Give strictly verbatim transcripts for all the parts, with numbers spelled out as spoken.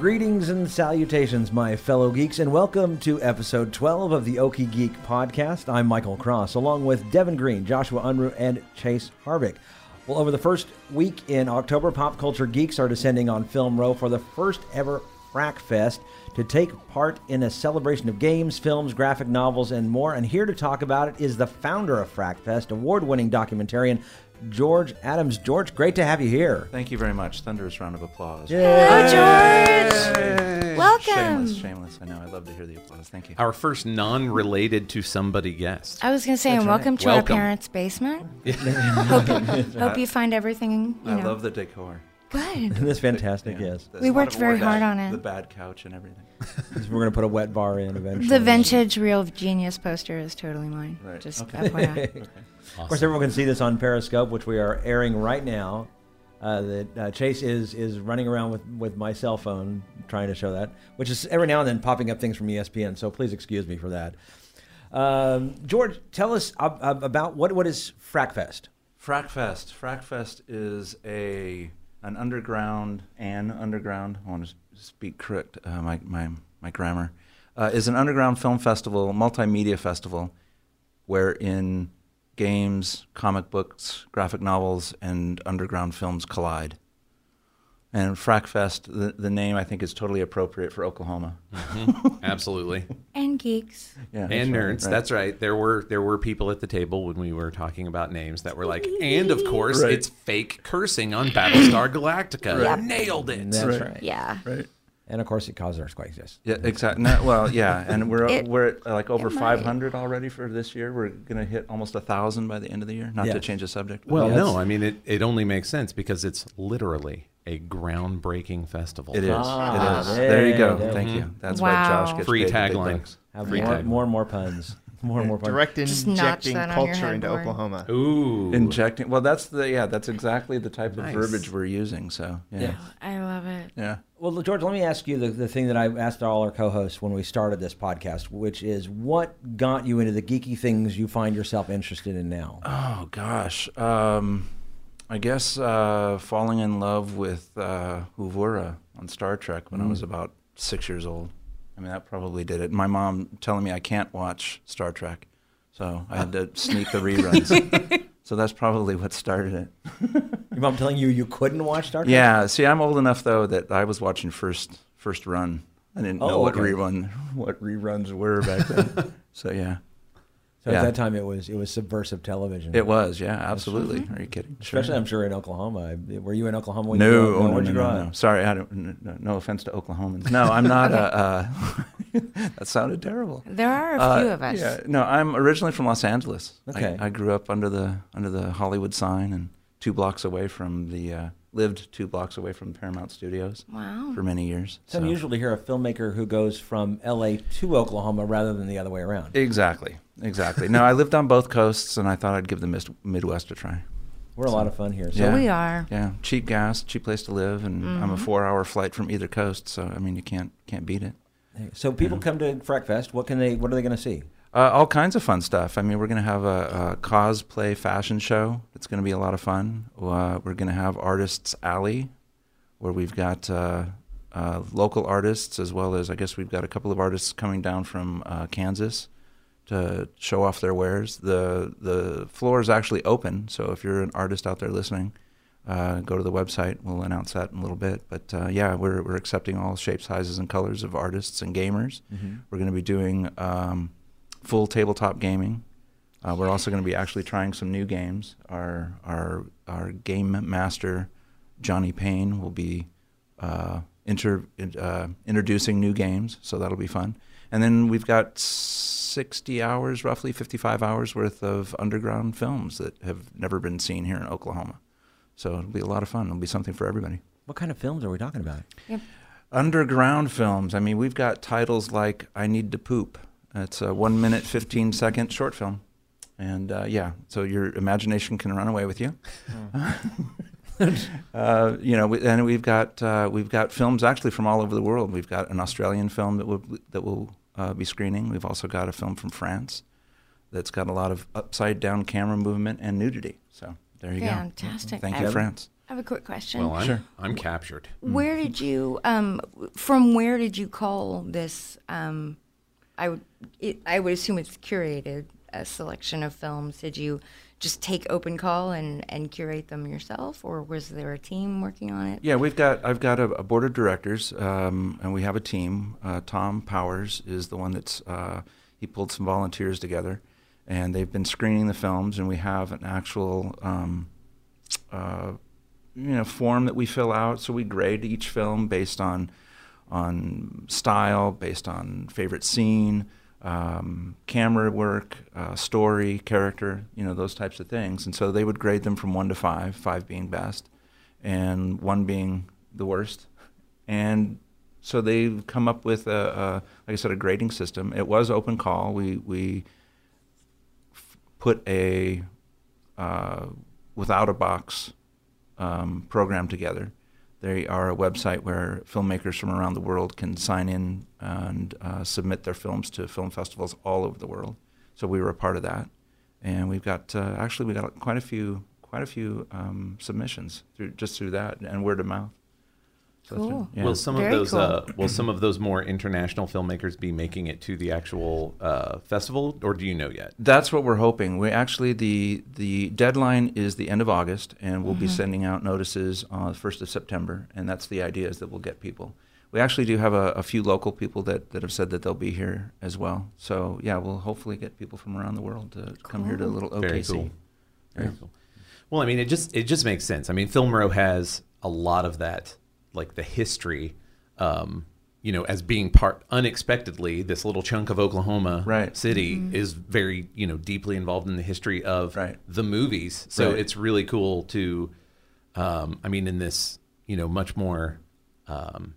Greetings and salutations, my fellow geeks, and welcome to episode twelve of the Okie Geek podcast. I'm Michael Cross, along with Devin Green, Joshua Unruh, and Chase Harvick. Well, over the first week in October, pop culture geeks are descending on Film Row for the first ever FrackFest to take part in a celebration of games, films, graphic novels, and more. And here to talk about it is the founder of FrackFest, award-winning documentarian George Adams. George, great to have you here. Thank you very much. Thunderous round of applause. Yay. Hello, George. Yay. Welcome. Shameless, shameless. I know. I love to hear the applause. Thank you. Our first non-related to somebody guest. I was going to say, and welcome right. to welcome. Our parents' basement. Yeah. hope, hope you find everything, you know. I love the decor. Good. That's fantastic, yeah. yes. There's we worked very hard on it. The bad couch and everything. We're going to put a wet bar in eventually. The vintage Reel of Genius poster is totally mine. Right. Just okay. F Y I. Okay. Awesome. Of course, everyone can see this on Periscope, which we are airing right now. Uh, that uh, Chase is is running around with, with my cell phone trying to show that, which is every now and then popping up things from E S P N, so please excuse me for that. Um, George, tell us ab- ab- about what what is FrackFest? FrackFest. FrackFest is a... An underground, an underground, I want to speak correct, uh, my, my, my grammar, uh, is an underground film festival, multimedia festival, wherein games, comic books, graphic novels, and underground films collide. And FrackFest, the, the name I think is totally appropriate for Oklahoma. Mm-hmm. Absolutely. And geeks. Yeah, and nerds. Right. That's right. There were there were people at the table when we were talking about names that were like, and of course, right. it's fake cursing on Battlestar Galactica. Right. Nailed it. That's right. right. Yeah. Right. And of course, it caused earthquakes. Yes. Yeah. Exactly. No, well, yeah. And we're it, we're at like over five hundred already for this year. We're gonna hit almost a thousand by the end of the year. Not yes. to change the subject. Well, yes. no. I mean, it, it only makes sense because it's literally a groundbreaking festival. It is. Ah, it is. Yeah, there you go. Yeah. Thank mm-hmm. you. That's wow. why Josh gets free taglines. Have free more, tag more and more puns. More and more puns. Direct injecting culture into Oklahoma. Ooh. Injecting. Well, that's the yeah. That's exactly the type nice. of verbiage we're using. So yeah. yeah. I love it. Yeah. Well, George, let me ask you the, the thing that I asked all our co-hosts when we started this podcast, which is what got you into the geeky things you find yourself interested in now? Oh gosh. Um, I guess uh, falling in love with uh, Uhura on Star Trek when mm. I was about six years old. I mean, that probably did it. My mom telling me I can't watch Star Trek, so I had to sneak the reruns. So that's probably what started it. Your mom telling you you couldn't watch Star Trek? Yeah. See, I'm old enough, though, that I was watching first first run. I didn't oh, know what, okay. rerun, what reruns were back then. So, yeah. So yeah. at that time, it was it was subversive television. It was, yeah, absolutely. Are you kidding? Especially, sure. I'm sure, in Oklahoma. Were you in Oklahoma when no, you were no, no, no, no, no. Sorry, I don't, no, no offense to Oklahomans. No, I'm not. uh, uh, that sounded terrible. There are a uh, few of us. Yeah, no, I'm originally from Los Angeles. Okay, I, I grew up under the under the Hollywood sign and two blocks away from the. Uh, lived two blocks away from Paramount Studios wow. for many years. It's so. unusual to hear a filmmaker who goes from L A to Oklahoma rather than the other way around. Exactly, exactly. No, I lived on both coasts, and I thought I'd give the Midwest a try. We're so, a lot of fun here. So. Yeah, we are. Yeah, cheap gas, cheap place to live, and mm-hmm. I'm a four-hour flight from either coast, so, I mean, you can't can't beat it. So people yeah. come to FrackFest. What can they? What are they going to see? Uh, all kinds of fun stuff. I mean, we're going to have a, a cosplay fashion show. It's going to be a lot of fun. Uh, we're going to have Artists Alley, where we've got uh, uh, local artists, as well as I guess we've got a couple of artists coming down from uh, Kansas to show off their wares. The the floor is actually open, so if you're an artist out there listening, uh, go to the website. We'll announce that in a little bit. But uh, yeah, we're we're accepting all shapes, sizes, and colors of artists and gamers. Mm-hmm. We're going to be doing... Um, full tabletop gaming. Uh, we're also going to be actually trying some new games. Our our our game master, Johnny Payne, will be uh, inter, uh, introducing new games, so that'll be fun. And then we've got sixty hours, roughly fifty-five hours worth of underground films that have never been seen here in Oklahoma. So it'll be a lot of fun. It'll be something for everybody. What kind of films are we talking about? Yep. Underground films. I mean, we've got titles like I Need to Poop. It's a one minute, fifteen second short film. And uh, yeah, so your imagination can run away with you. Mm. uh, you know, we, and we've got uh, we've got films actually from all over the world. We've got an Australian film that we'll, that we'll uh, be screening. We've also got a film from France that's got a lot of upside down camera movement and nudity. So there you Fantastic. go. Fantastic. Thank you, I, France. I have a quick question. Well, I'm, sure. I'm captured. Where did you, um, from where did you call this, um, I, would, it, I would assume it's curated, a selection of films. Did you just take open call and, and curate them yourself, or was there a team working on it? Yeah, we've got, I've got a, a board of directors, um, and we have a team. Uh, Tom Powers is the one that's, uh, he pulled some volunteers together, and they've been screening the films, and we have an actual, um, uh, you know, form that we fill out. So we grade each film based on on style, based on favorite scene, um, camera work, uh, story, character, you know, those types of things. And so they would grade them from one to five, five being best, and one being the worst. And so they've come up with, a, a like I said, a grading system. It was open call. We, we f- put a uh, without a box Um, program together. They are a website where filmmakers from around the world can sign in and uh, submit their films to film festivals all over the world. So we were a part of that, and we've got uh, actually we got quite a few quite a few um, submissions through just through that and word of mouth. So cool. Been, yeah. Will some Very of those cool. uh, will some of those more international filmmakers be making it to the actual uh, festival, or do you know yet? That's what we're hoping. We actually the the deadline is the end of August, and we'll mm-hmm. be sending out notices on the first of September. And that's the idea, is that we'll get people. We actually do have a, a few local people that, that have said that they'll be here as well. So yeah, we'll hopefully get people from around the world to cool. come here to a little O K C. Very cool. Very yeah. cool. Well, I mean, it just it just makes sense. I mean, Film Row has a lot of that. Like the history, um, you know, as being part unexpectedly, this little chunk of Oklahoma right. City mm-hmm. is very, you know, deeply involved in the history of right. the movies. So right. it's really cool to, um, I mean, in this, you know, much more, um,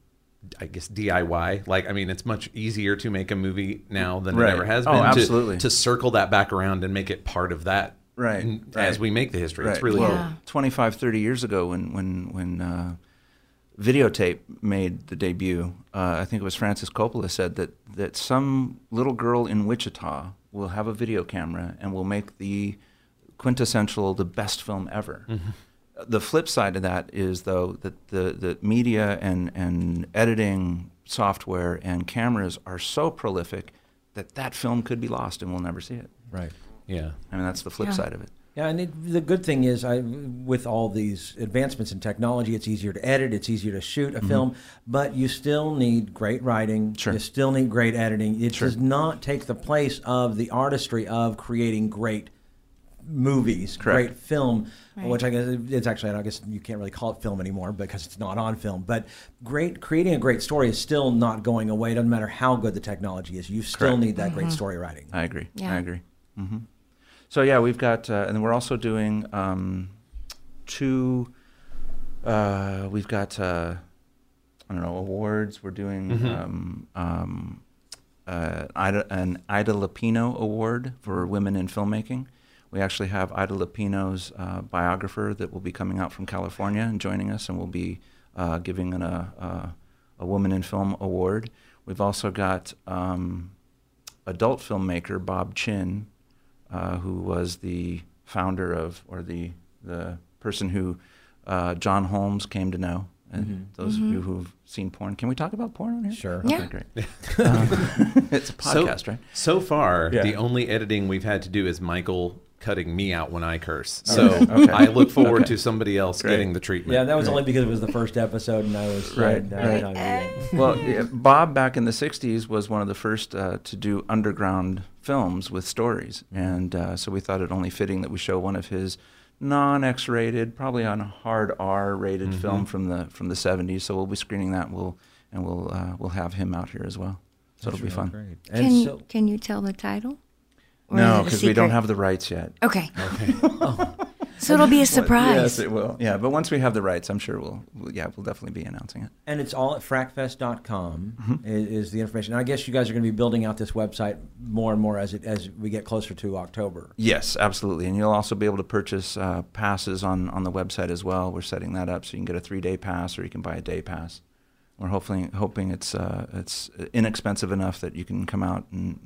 I guess D I Y. Like, I mean, it's much easier to make a movie now than right. it ever has been. Oh, absolutely. To, to circle that back around and make it part of that. Right. N- right. As we make the history, right. it's really well, cool. twenty-five, thirty years ago, when when when. Uh, videotape made the debut. Uh, I think it was Francis Coppola said that, that some little girl in Wichita will have a video camera and will make the quintessential, the best film ever. Mm-hmm. The flip side of that is, though, that the, the media and, and editing software and cameras are so prolific that that film could be lost and we'll never see it. Right. Yeah. I mean, that's the flip yeah. side of it. Yeah, and it, the good thing is, I, with all these advancements in technology, it's easier to edit, it's easier to shoot a mm-hmm. film, but you still need great writing, sure. you still need great editing. It sure. does not take the place of the artistry of creating great movies, Correct. great film, right. which I guess it's actually, I guess you can't really call it film anymore because it's not on film, but great creating a great story is still not going away. It doesn't matter how good the technology is. You still Correct. need that mm-hmm. great story writing. I agree, yeah. I agree. Mm-hmm. So yeah, we've got, uh, and we're also doing um, two, uh, we've got, uh, I don't know, awards. We're doing mm-hmm. um, um, uh, Ida, an Ida Lupino Award for women in filmmaking. We actually have Ida Lupino's uh, biographer that will be coming out from California and joining us, and we'll be uh, giving an, uh, a Woman in Film Award. We've also got um, adult filmmaker Bob Chin, Uh, who was the founder of, or the the person who uh, John Holmes came to know. And mm-hmm. those mm-hmm. of you who've seen porn, can we talk about porn on here? Sure. Yeah. Okay, great. um, it's a podcast, so, right? So far, yeah. the only editing we've had to do is Michael cutting me out when I curse. So okay. Okay. I look forward okay. to somebody else Great. getting the treatment. Yeah, that was right. only because it was the first episode and I was... Right. I, I right. That. Well, yeah, Bob back in the sixties was one of the first uh, to do underground films with stories. And uh, so we thought it only fitting that we show one of his non-X-rated, probably on a hard R-rated mm-hmm. film from the from the seventies. So we'll be screening that and we'll, and we'll, uh, we'll have him out here as well. So That's it'll be really fun. Great. And can, so- can you tell the title? Or no, because we don't have the rights yet. Okay. Okay. Oh. So it'll be a surprise. Yes, it will. Yeah, but once we have the rights, I'm sure we'll, we'll yeah, we'll definitely be announcing it. And it's all at frack fest dot com mm-hmm. is, is the information. And I guess you guys are going to be building out this website more and more as it as we get closer to October. Yes, absolutely. And you'll also be able to purchase uh, passes on, on the website as well. We're setting that up so you can get a three-day pass or you can buy a day pass. We're hopefully hoping it's uh, it's inexpensive enough that you can come out and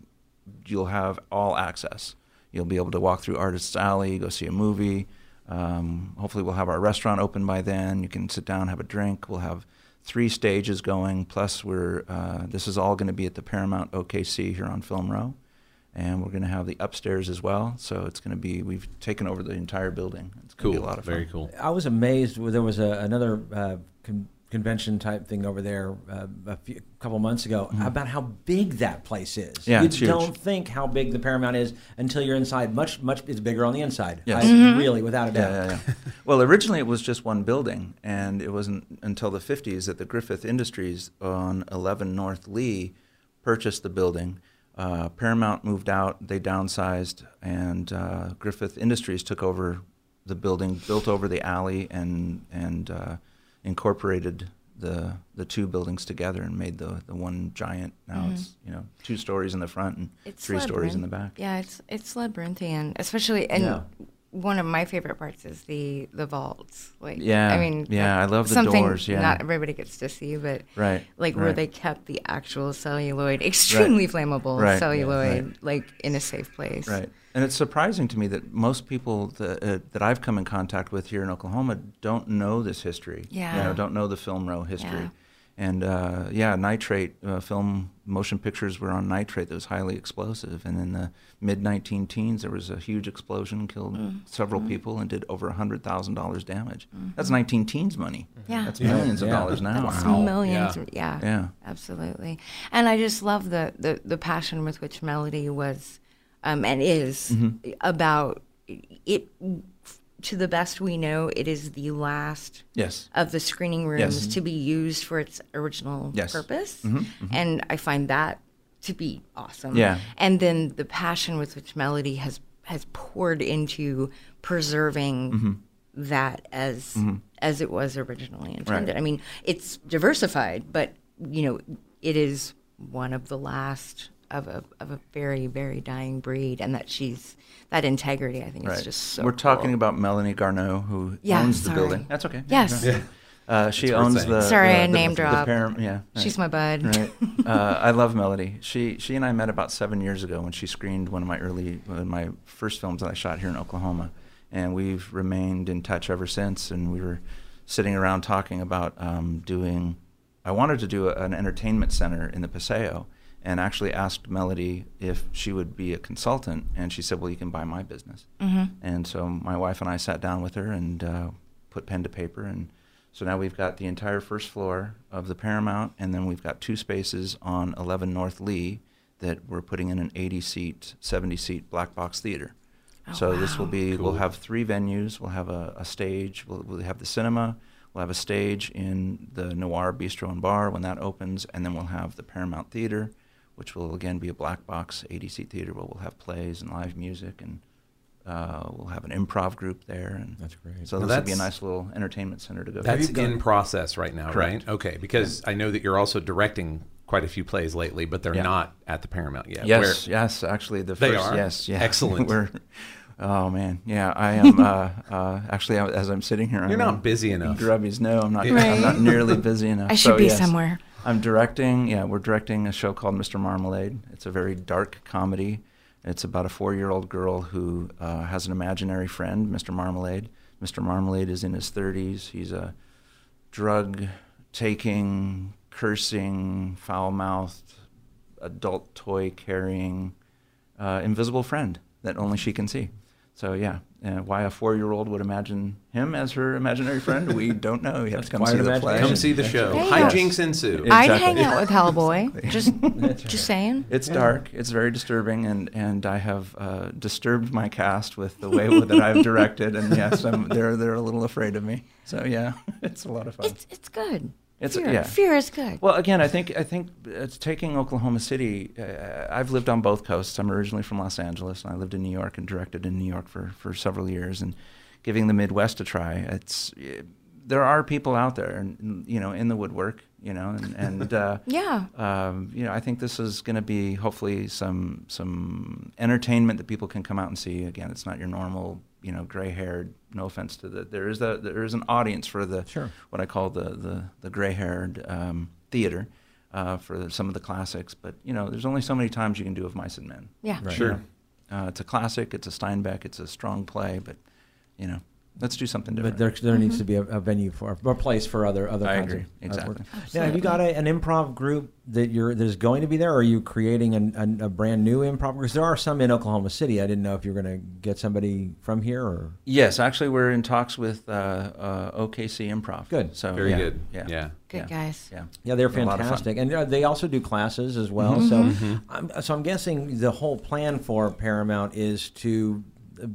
you'll have all access. You'll be able to walk through Artist's Alley, go see a movie, Um, hopefully we'll have our restaurant open by then. You can sit down, have a drink. We'll have three stages going, plus we're, uh, this is all going to be at the Paramount O K C here on Film Row. And we're going to have the upstairs as well. So it's going to be, we've taken over the entire building. It's going to be a lot of fun. Very cool. I was amazed. There was a, another uh, con convention type thing over there uh, a few, couple months ago mm-hmm. about how big that place is. Yeah, you it's don't huge. Think how big the Paramount is until you're inside. Much, much, it's bigger on the inside. Yes. I, mm-hmm. Really, without a doubt. Yeah, yeah, yeah. Well, originally it was just one building. And it wasn't until the fifties that the Griffith Industries on eleven North Lee purchased the building. Uh, Paramount moved out, they downsized, and uh, Griffith Industries took over the building, built over the alley, and and uh, incorporated the the two buildings together and made the, the one giant. Now mm-hmm. it's you know two stories in the front and it's three labyrinth. stories in the back. Yeah, it's it's labyrinthian, especially and. Yeah. One of my favorite parts is the the vaults. Like, yeah, I mean, yeah, like I love the doors. Yeah, not everybody gets to see, but right, like right. where they kept the actual celluloid, extremely right. flammable right. celluloid, yeah, right. like in a safe place. Right, and it's surprising to me that most people that uh, that I've come in contact with here in Oklahoma don't know this history. Yeah, you know, don't know the Film Row history, yeah. and uh, yeah, nitrate uh, film motion pictures were on nitrate that was highly explosive, and in the mid nineteen teens, there was a huge explosion, killed mm-hmm. several mm-hmm. people, and did over one hundred thousand dollars damage. Mm-hmm. That's nineteen teens money. Yeah. That's yeah. millions yeah. of dollars now. That's wow. millions. Yeah. Yeah, yeah, absolutely. And I just love the, the, the passion with which Melody was um, and is mm-hmm. about it. To the best we know, it is the last yes. of the screening rooms yes. to be used for its original yes. purpose. Mm-hmm, mm-hmm. And I find that to be awesome. Yeah. And then the passion with which Melody has, has poured into preserving mm-hmm. that as mm-hmm. as it was originally intended. Right. I mean, it's diversified, but, you know, it is one of the last of a of a very, very dying breed, and that she's that integrity, I think, right. is just so We're talking cool. about Melanie Garneau, who yeah, owns sorry. the building. That's okay. Yes. Yeah. Uh, she That's owns the Sorry, uh, I the, name the, drop. The parent, yeah, right. She's my bud. Right. Uh, I love Melody. She she and I met about seven years ago when she screened one of my early, one of my first films that I shot here in Oklahoma, and we've remained in touch ever since. And we were sitting around talking about um, doing. I wanted to do a, an entertainment center in the Paseo. And actually asked Melody if she would be a consultant, and she said, well, you can buy my business. Mm-hmm. And so my wife and I sat down with her and uh, put pen to paper, and so now we've got the entire first floor of the Paramount, and then we've got two spaces on eleven North Lee that we're putting in an eighty-seat, seventy-seat black box theater. Oh, so wow. this will be, cool. we'll have three venues, we'll have a, a stage, we'll, we'll have the cinema, we'll have a stage in the Noir Bistro and Bar when that opens, and then we'll have the Paramount Theater, which will again be a black box eighty-seat theater where we'll have plays and live music, and uh, we'll have an improv group there. And that's great. So well, this would be a nice little entertainment center to go. That's to. in process right now, Correct. right? Okay, because yeah. I know that you're also directing quite a few plays lately, but they're yeah. not at the Paramount yet. Yes, where yes, actually the first. They are? Yes, yeah. Excellent. We're, oh man, yeah, I am. Uh, uh, actually, I, as I'm sitting here, you're I'm not busy enough. Grubbies, no, I'm not. Right. I'm not nearly busy enough. I should so, be yes. somewhere. I'm directing, yeah, we're directing a show called Mister Marmalade. It's a very dark comedy. It's about a four-year-old girl who uh, has an imaginary friend, Mister Marmalade. Mister Marmalade is in his thirties. He's a drug-taking, cursing, foul-mouthed, adult toy-carrying, uh, invisible friend that only she can see. So, yeah, uh, why a four-year-old would imagine him as her imaginary friend, we don't know. You have to come see the play. Come see the show. Hijinks ensue. Exactly. I'd hang out with Hellboy. Just right. just saying. It's yeah. dark. It's very disturbing, and, and I have uh, disturbed my cast with the way that I've directed, and yes, I'm, they're, they're a little afraid of me. So, yeah, it's a lot of fun. It's, it's good. It's, fear. Yeah. fear is good. Well, again, I think I think it's taking Oklahoma City. Uh, I've lived on both coasts. I'm originally from Los Angeles, and I lived in New York and directed in New York for, for several years. And giving the Midwest a try, it's it, there are people out there, and you know, in the woodwork, you know, and, and uh, yeah, um, you know, I think this is going to be hopefully some some entertainment that people can come out and see. Again, it's not your normal. You know, gray-haired. No offense to the. There is a there is an audience for the sure. what I call the the the gray-haired um, theater uh, for some of the classics. But you know, there's only so many times you can do of Mice and Men. Yeah, right. sure. You know, uh, it's a classic. It's a Steinbeck. It's a strong play. But you know, Let's do something different. But there, there mm-hmm. needs to be a, a venue for, a place for other other. I kinds agree. Of, exactly. Now, have you got a, an improv group that you're that is going to be there, or are you creating an, a, a brand new improv group? Because there are some in Oklahoma City. I didn't know if you were going to get somebody from here, or yes, actually, we're in talks with uh, uh, O K C Improv. Good. So very yeah. good. Yeah. yeah. Good yeah. guys. Yeah. Yeah, they're fantastic, and uh, they also do classes as well. Mm-hmm. So, mm-hmm. I'm, so I'm guessing the whole plan for Paramount is to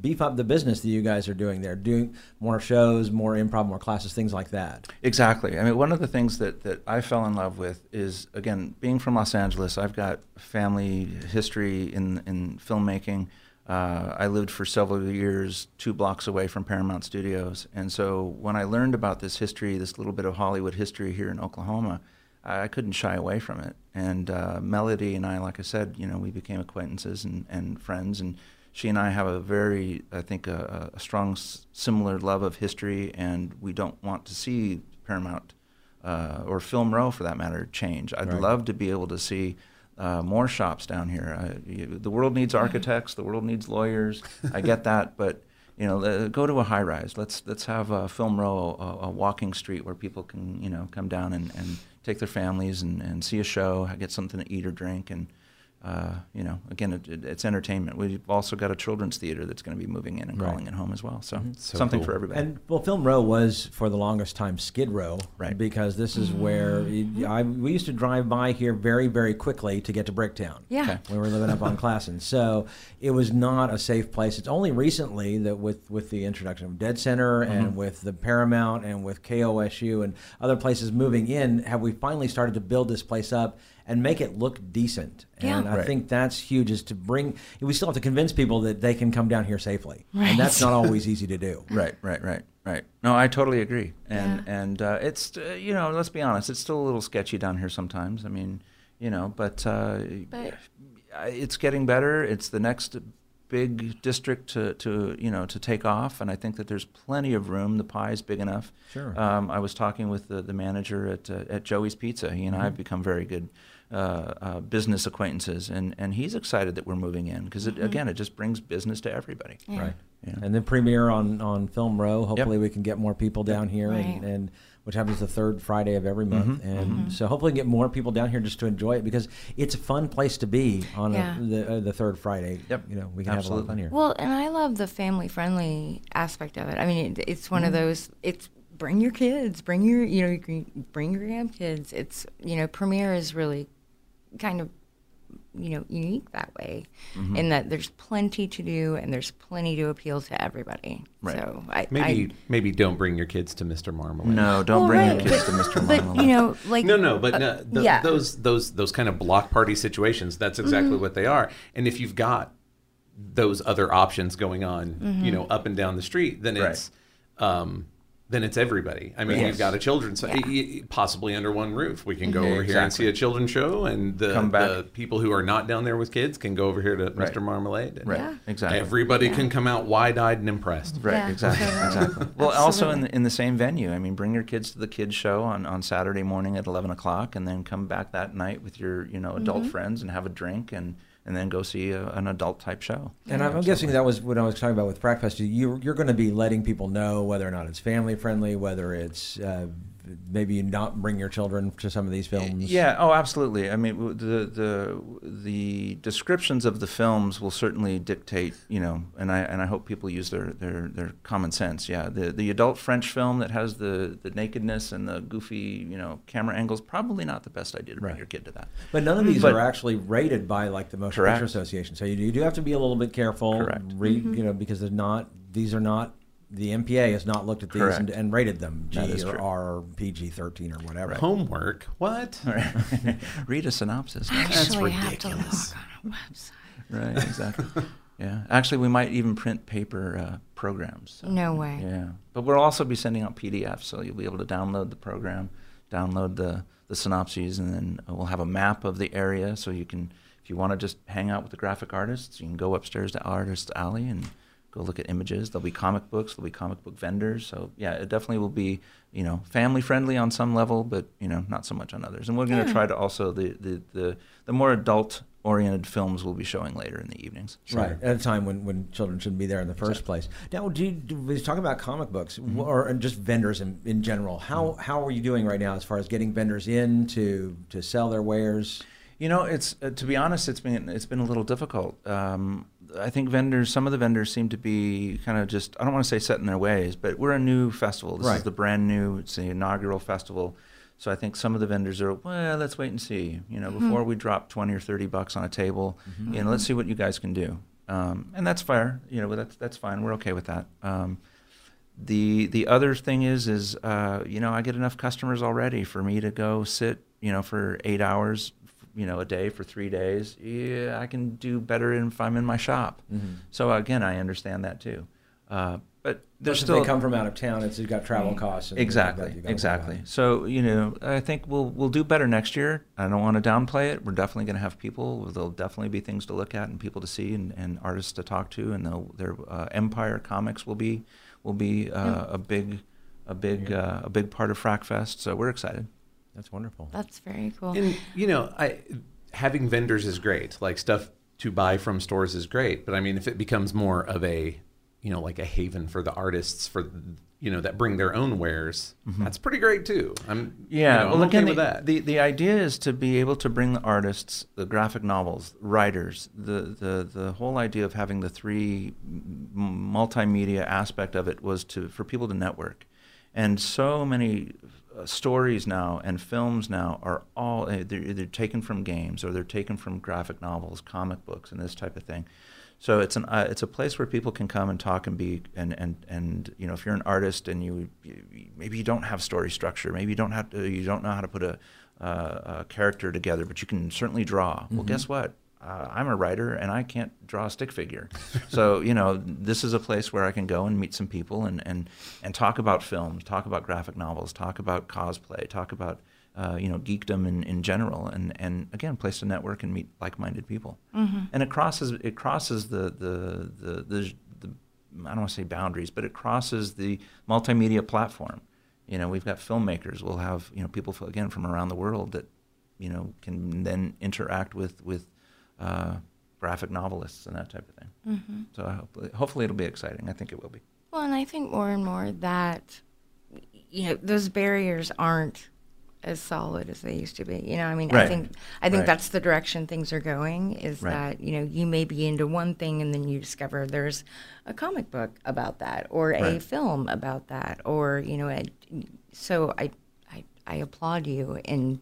beef up the business that you guys are doing there, doing more shows, more improv, more classes, things like that. Exactly. I mean, one of the things that, that I fell in love with is, again, being from Los Angeles, I've got family history in, in filmmaking. Uh, I lived for several years two blocks away from Paramount Studios. And so when I learned about this history, this little bit of Hollywood history here in Oklahoma, I couldn't shy away from it. And uh, Melody and I, like I said, you know, we became acquaintances and, and friends, and she and I have a very, I think, a, a strong, s similar love of history, and we don't want to see Paramount uh, or Film Row, for that matter, change. I'd right. love to be able to see uh, more shops down here. I, you, the world needs architects. The world needs lawyers. I get that, but you know, uh, go to a high-rise. Let's let's have a Film Row, a, a walking street where people can, you know, come down and, and take their families and, and see a show, get something to eat or drink, and. Uh, you know, again, it, it, it's entertainment. We've also got a children's theater that's going to be moving in and right. calling it home as well. So, mm-hmm. so something cool. for everybody. And well, Film Row was for the longest time Skid Row, right? Because this is where you, I, we used to drive by here very, very quickly to get to Bricktown. Yeah, okay. We were living up on Classen, so it was not a safe place. It's only recently that with with the introduction of Dead Center mm-hmm. and with the Paramount and with K O S U and other places moving in, have we finally started to build this place up and make it look decent. Yeah. And I right. think that's huge, is to bring, we still have to convince people that they can come down here safely. Right. And that's not always easy to do. Right, right, right, right. No, I totally agree. And, yeah. and uh, it's, uh, you know, let's be honest, it's still a little sketchy down here sometimes. I mean, you know, but, uh, but. it's getting better. It's the next big district to, to, you know, to take off. And I think that there's plenty of room. The pie is big enough. Sure. Um, I was talking with the, the manager at, uh, at Joey's Pizza. He and mm-hmm. I have become very good Uh, uh, business acquaintances, and, and he's excited that we're moving in because, it, mm-hmm. again, it just brings business to everybody. Yeah. Right. Yeah. And then premiere on, on Film Row. Hopefully yep. we can get more people down here, right. and, and which happens the third Friday of every month. Mm-hmm. And mm-hmm. so hopefully get more people down here just to enjoy it, because it's a fun place to be on yeah. a, the, uh, the third Friday. Yep. You know, we can Absolutely. Have a lot of fun here. Well, and I love the family-friendly aspect of it. I mean, it, it's one mm-hmm. of those, it's bring your kids, bring your, you know, you can bring your grandkids. It's, you know, premiere is really kind of, you know, unique that way, mm-hmm. in that there's plenty to do and there's plenty to appeal to everybody. Right. So I, maybe I, maybe don't bring your kids to Mister Marmalade. No, don't well, bring right. your kids but, to Mister Marmalade. But, you know, like no, no, but uh, no, th yeah. those those those kind of block party situations. That's exactly mm-hmm. what they are. And if you've got those other options going on, mm-hmm. you know, up and down the street, then right. it's. Um, Then it's everybody. I mean, yes. you've got a children's, yeah. possibly under one roof. We can go mm-hmm. over here exactly. and see a children's show, and the, the people who are not down there with kids can go over here to right. Mister Marmalade. And right, yeah. exactly. Everybody yeah. can come out wide-eyed and impressed. Right, yeah. exactly, exactly. Well, Absolutely. Also in the, in the same venue. I mean, bring your kids to the kids show on, on Saturday morning at eleven o'clock, and then come back that night with your you know adult mm-hmm. friends and have a drink and. and then go see a, an adult-type show. And yeah, I'm absolutely. guessing that was what I was talking about with FrackFest. You, you're going to be letting people know whether or not it's family-friendly, whether it's uh, maybe you not bring your children to some of these films. Yeah, oh, absolutely. I mean, the, the, the descriptions of the films will certainly dictate, you know, and I, and I hope people use their, their, their common sense. Yeah, the, the adult French film that has the, the nakedness and the goofy, you know, camera angles, probably not the best idea to bring right. your kid to that. But none of these but, are actually rated by, like, the most Correct. Picture Association, so you, you do have to be a little bit careful. Correct. Read, mm-hmm. you know, because they're not; these are not. The M P A has not looked at these and, and rated them G or true. R or P G thirteen or whatever. Right. Homework? What? Read a synopsis. Actually, that's ridiculous. Have to log on a website. Right? Exactly. Yeah. Actually, we might even print paper uh, programs. So. No way. Yeah, but we'll also be sending out P D Fs, so you'll be able to download the program, download the the synopses, and then we'll have a map of the area, so you can. If you want to just hang out with the graphic artists, you can go upstairs to Artist Alley and go look at images. There'll be comic books. There'll be comic book vendors. So, yeah, it definitely will be, you know, family-friendly on some level, but, you know, not so much on others. And we're going to yeah. try to also, the, the, the, the more adult oriented films we'll be showing later in the evenings. Sure. Right, at a time when, when children shouldn't be there in the first exactly. place. Now, do you, do we talk about comic books mm-hmm. or and just vendors in, in general? How mm-hmm. how are you doing right now as far as getting vendors in to to sell their wares? You know, it's uh, to be honest, it's been it's been a little difficult. Um, I think vendors, some of the vendors seem to be kind of just, I don't want to say set in their ways, but we're a new festival. This right. is the brand new, it's the inaugural festival. So I think some of the vendors are, well, let's wait and see, you know, mm-hmm. before we drop twenty or thirty bucks on a table, mm-hmm. you know, mm-hmm. let's see what you guys can do. Um, and that's fair, you know, that's, that's fine. We're okay with that. Um, the, the other thing is, is, uh, you know, I get enough customers already for me to go sit, you know, for eight hours, you know, a day for three days. Yeah, I can do better if I'm in my shop. Mm-hmm. So again, I understand that too. Uh, But there's still, if they come from out of town, it's you've got travel costs. And exactly, got, got exactly. So, you know, I think we'll we'll do better next year. I don't want to downplay it. We're definitely going to have people. There'll definitely be things to look at and people to see and, and artists to talk to. And their uh, Empire Comics will be will be uh, yeah. a big a big yeah. uh, a big part of FrackFest. So we're excited. That's wonderful. That's very cool. And you know, I having vendors is great. Like stuff to buy from stores is great. But I mean, if it becomes more of a you know, like a haven for the artists for, you know, that bring their own wares. Mm-hmm. That's pretty great too. I'm, yeah, you know, well, I'm okay again, with the, that. The, the idea is to be able to bring the artists, the graphic novels, writers, the, the, the whole idea of having the three multimedia aspect of it was to, for people to network. And so many stories now and films now are all, they're either taken from games or they're taken from graphic novels, comic books, and this type of thing. So it's an uh, it's a place where people can come and talk and be and and and you know if you're an artist and you, you maybe you don't have story structure, maybe you don't have to, you don't know how to put a, uh, a character together, but you can certainly draw. Mm-hmm. Well, guess what? Uh, I'm a writer and I can't draw a stick figure, so you know this is a place where I can go and meet some people and and and talk about films, talk about graphic novels, talk about cosplay, talk about Uh, you know, geekdom in, in general, and, and again, place to network and meet like-minded people. Mm-hmm. And it crosses it crosses the the, the the the I don't want to say boundaries, but it crosses the multimedia platform. You know, we've got filmmakers. We'll have you know people again from around the world that you know can then interact with with uh, graphic novelists and that type of thing. Mm-hmm. So I hope, hopefully it'll be exciting. I think it will be. Well, and I think more and more that you know those barriers aren't as solid as they used to be. You know, I mean, right. I think I think right. that's the direction things are going, is right. that, you know, you may be into one thing and then you discover there's a comic book about that or right. a film about that or, you know, a, so I, I I applaud you in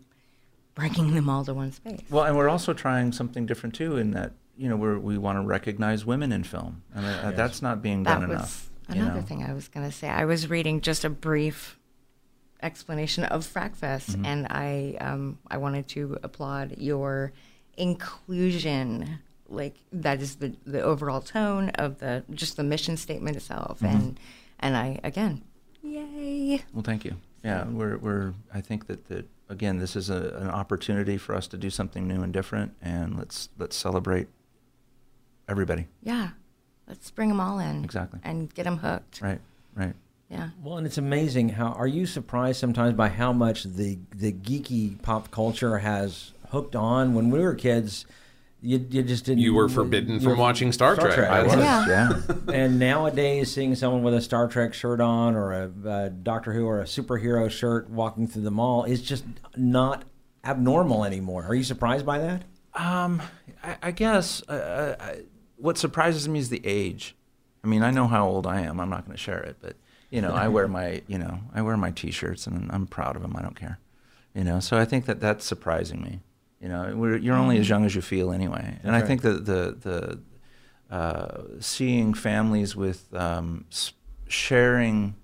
bringing them all to one space. Well, and we're also trying something different, too, in that, you know, we're, we want to recognize women in film. And uh, yes. that's not being that done was enough. Another you know? thing I was going to say. I was reading just a brief explanation of FrackFest, mm-hmm. and I um, I wanted to applaud your inclusion. Like that is the, the overall tone of the just the mission statement itself, mm-hmm. and and I again, yay. Well, thank you. Yeah, we're we're I think that that again, this is a, an opportunity for us to do something new and different, and let's let's celebrate everybody. Yeah, let's bring them all in. Exactly, and get them hooked. Right, right. Yeah. Well, and it's amazing how, are you surprised sometimes by how much the, the geeky pop culture has hooked on? When we were kids, you, you just didn't... You were forbidden you, from you were, watching Star, Star Trek. Trek. I was, yeah. yeah. And nowadays, seeing someone with a Star Trek shirt on or a, a Doctor Who or a superhero shirt walking through the mall is just not abnormal anymore. Are you surprised by that? Um, I, I guess uh, I, what surprises me is the age. I mean, I know how old I am. I'm not going to share it, but... You know, I wear my, you know, I wear my T-shirts, and I'm proud of them. I don't care, you know. So I think that that's surprising me. You know, we're, you're only as young as you feel anyway. And that's I think right. that the the uh, seeing families with um, sharing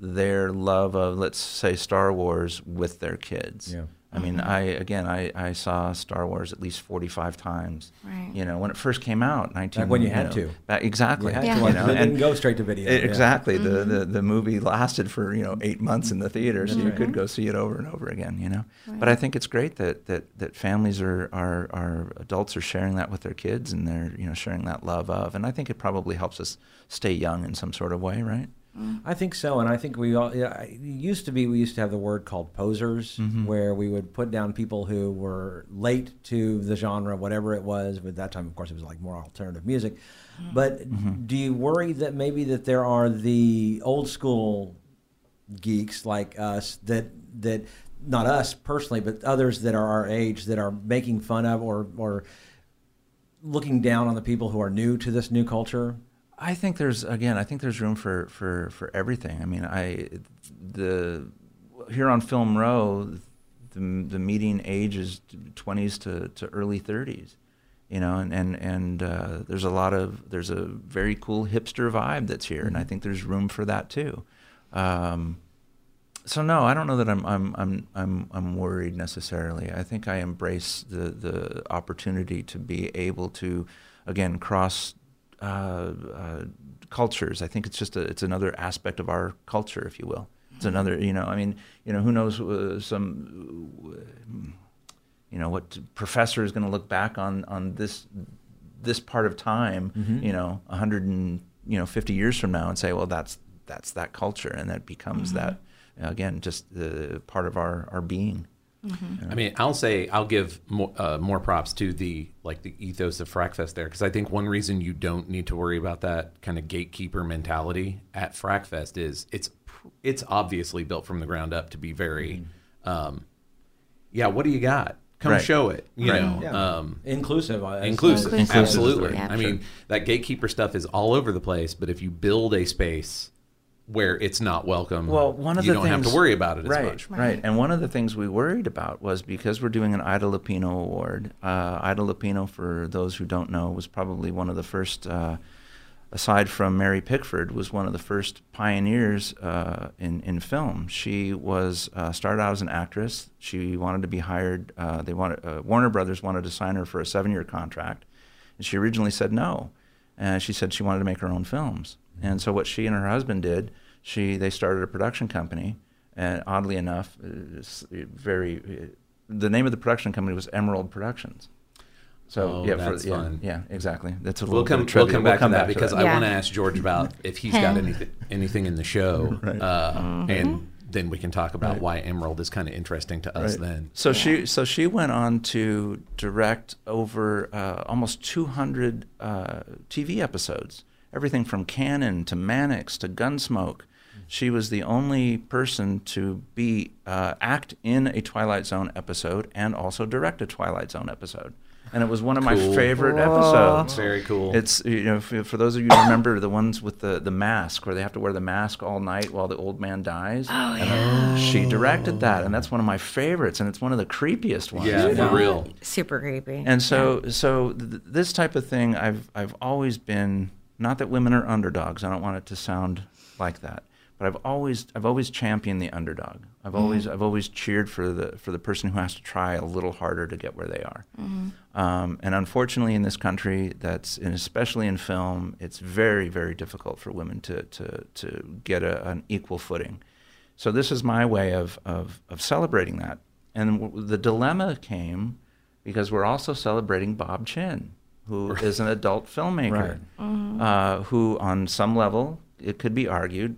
their love of, let's say, Star Wars with their kids. Yeah. I mean, I again, I, I saw Star Wars at least forty-five times. Right. You know, when it first came out, nineteen. Like when you, you had know, to. That, exactly. You had yeah. to. You know, it didn't go straight to video. It, yeah. Exactly. Mm-hmm. the, the the movie lasted for you know eight months in the theater, so right. you could go see it over and over again. You know, right. but I think it's great that that that families are are are adults are sharing that with their kids, and they're you know sharing that love of, and I think it probably helps us stay young in some sort of way, right? Mm. I think so, and I think we all, yeah, it used to be, we used to have the word called posers, mm-hmm. where we would put down people who were late to the genre, whatever it was. But at that time, of course, it was like more alternative music. Mm. But mm-hmm. do you worry that maybe that there are the old school geeks like us that that not us personally, but others that are our age that are making fun of or or looking down on the people who are new to this new culture? I think there's, again, I think there's room for, for, for everything. I mean, I, the, here on Film Row, the, the median age is twenties to, to early thirties, you know, and, and, and uh, there's a lot of, there's a very cool hipster vibe that's here, and I think there's room for that too. Um, so no, I don't know that I'm, I'm, I'm, I'm, I'm worried necessarily. I think I embrace the, the opportunity to be able to, again, cross Uh, uh, cultures. I think it's just a, it's another aspect of our culture, if you will. It's another, you know, I mean, you know, who knows uh, some, uh, you know, what professor is going to look back on, on this, this part of time, mm-hmm. you know, a hundred and, you know, fifty years from now and say, well, that's, that's that culture. And that becomes mm-hmm. that, again, just the uh, part of our, our being. Mm-hmm. I mean, I'll say, I'll give more, uh, more props to the, like, the ethos of FrackFest there, because I think one reason you don't need to worry about that kind of gatekeeper mentality at FrackFest is it's it's obviously built from the ground up to be very, mm-hmm. um, yeah, what do you got? Come right. show it, you right. know. Yeah. Um, inclusive. Inclusive, inclusive. Absolutely. Yeah, I mean, sure. that gatekeeper stuff is all over the place, but if you build a space where it's not welcome, well, one of you the don't things, have to worry about it right, as much. Right, right. And one of the things we worried about was, because we're doing an Ida Lupino award, uh, Ida Lupino, for those who don't know, was probably one of the first, uh, aside from Mary Pickford, was one of the first pioneers uh, in, in film. She was uh, started out as an actress. She wanted to be hired. Uh, they wanted uh, Warner Brothers wanted to sign her for a seven-year contract, and she originally said no. And she said she wanted to make her own films. And so what she and her husband did, she they started a production company, and oddly enough, very the name of the production company was Emerald Productions. So oh, yeah, that's for, yeah, fun. Yeah, exactly. That's a we'll little come, bit of we'll come back we'll come to that, back because to that. I yeah. want to ask George about if he's got anything anything in the show, right. uh, mm-hmm. and then we can talk about right. why Emerald is kind of interesting to us. Right. Then so yeah. she so she went on to direct over uh, almost two hundred uh, T V episodes. Everything from Cannon to Mannix to Gunsmoke. She was the only person to be uh, act in a Twilight Zone episode and also direct a Twilight Zone episode. And it was one of cool. my favorite Whoa. episodes. Very cool. It's, you know, for, for those of you who remember the ones with the, the mask, where they have to wear the mask all night while the old man dies. Oh, and yeah. She directed that, and that's one of my favorites, and it's one of the creepiest ones. Yeah, for real. Super creepy. And so, yeah. so th this type of thing, I've I've always been. Not that women are underdogs. I don't want it to sound like that. But I've always, I've always championed the underdog. I've mm-hmm. always, I've always cheered for the for the person who has to try a little harder to get where they are. Mm-hmm. um, and unfortunately, in this country, that's and especially in film, it's very, very difficult for women to to to get a, an equal footing. So this is my way of of of celebrating that. And w the dilemma came because we're also celebrating Bob Chin, who right. is an adult filmmaker, right. mm-hmm. uh, who on some level, it could be argued,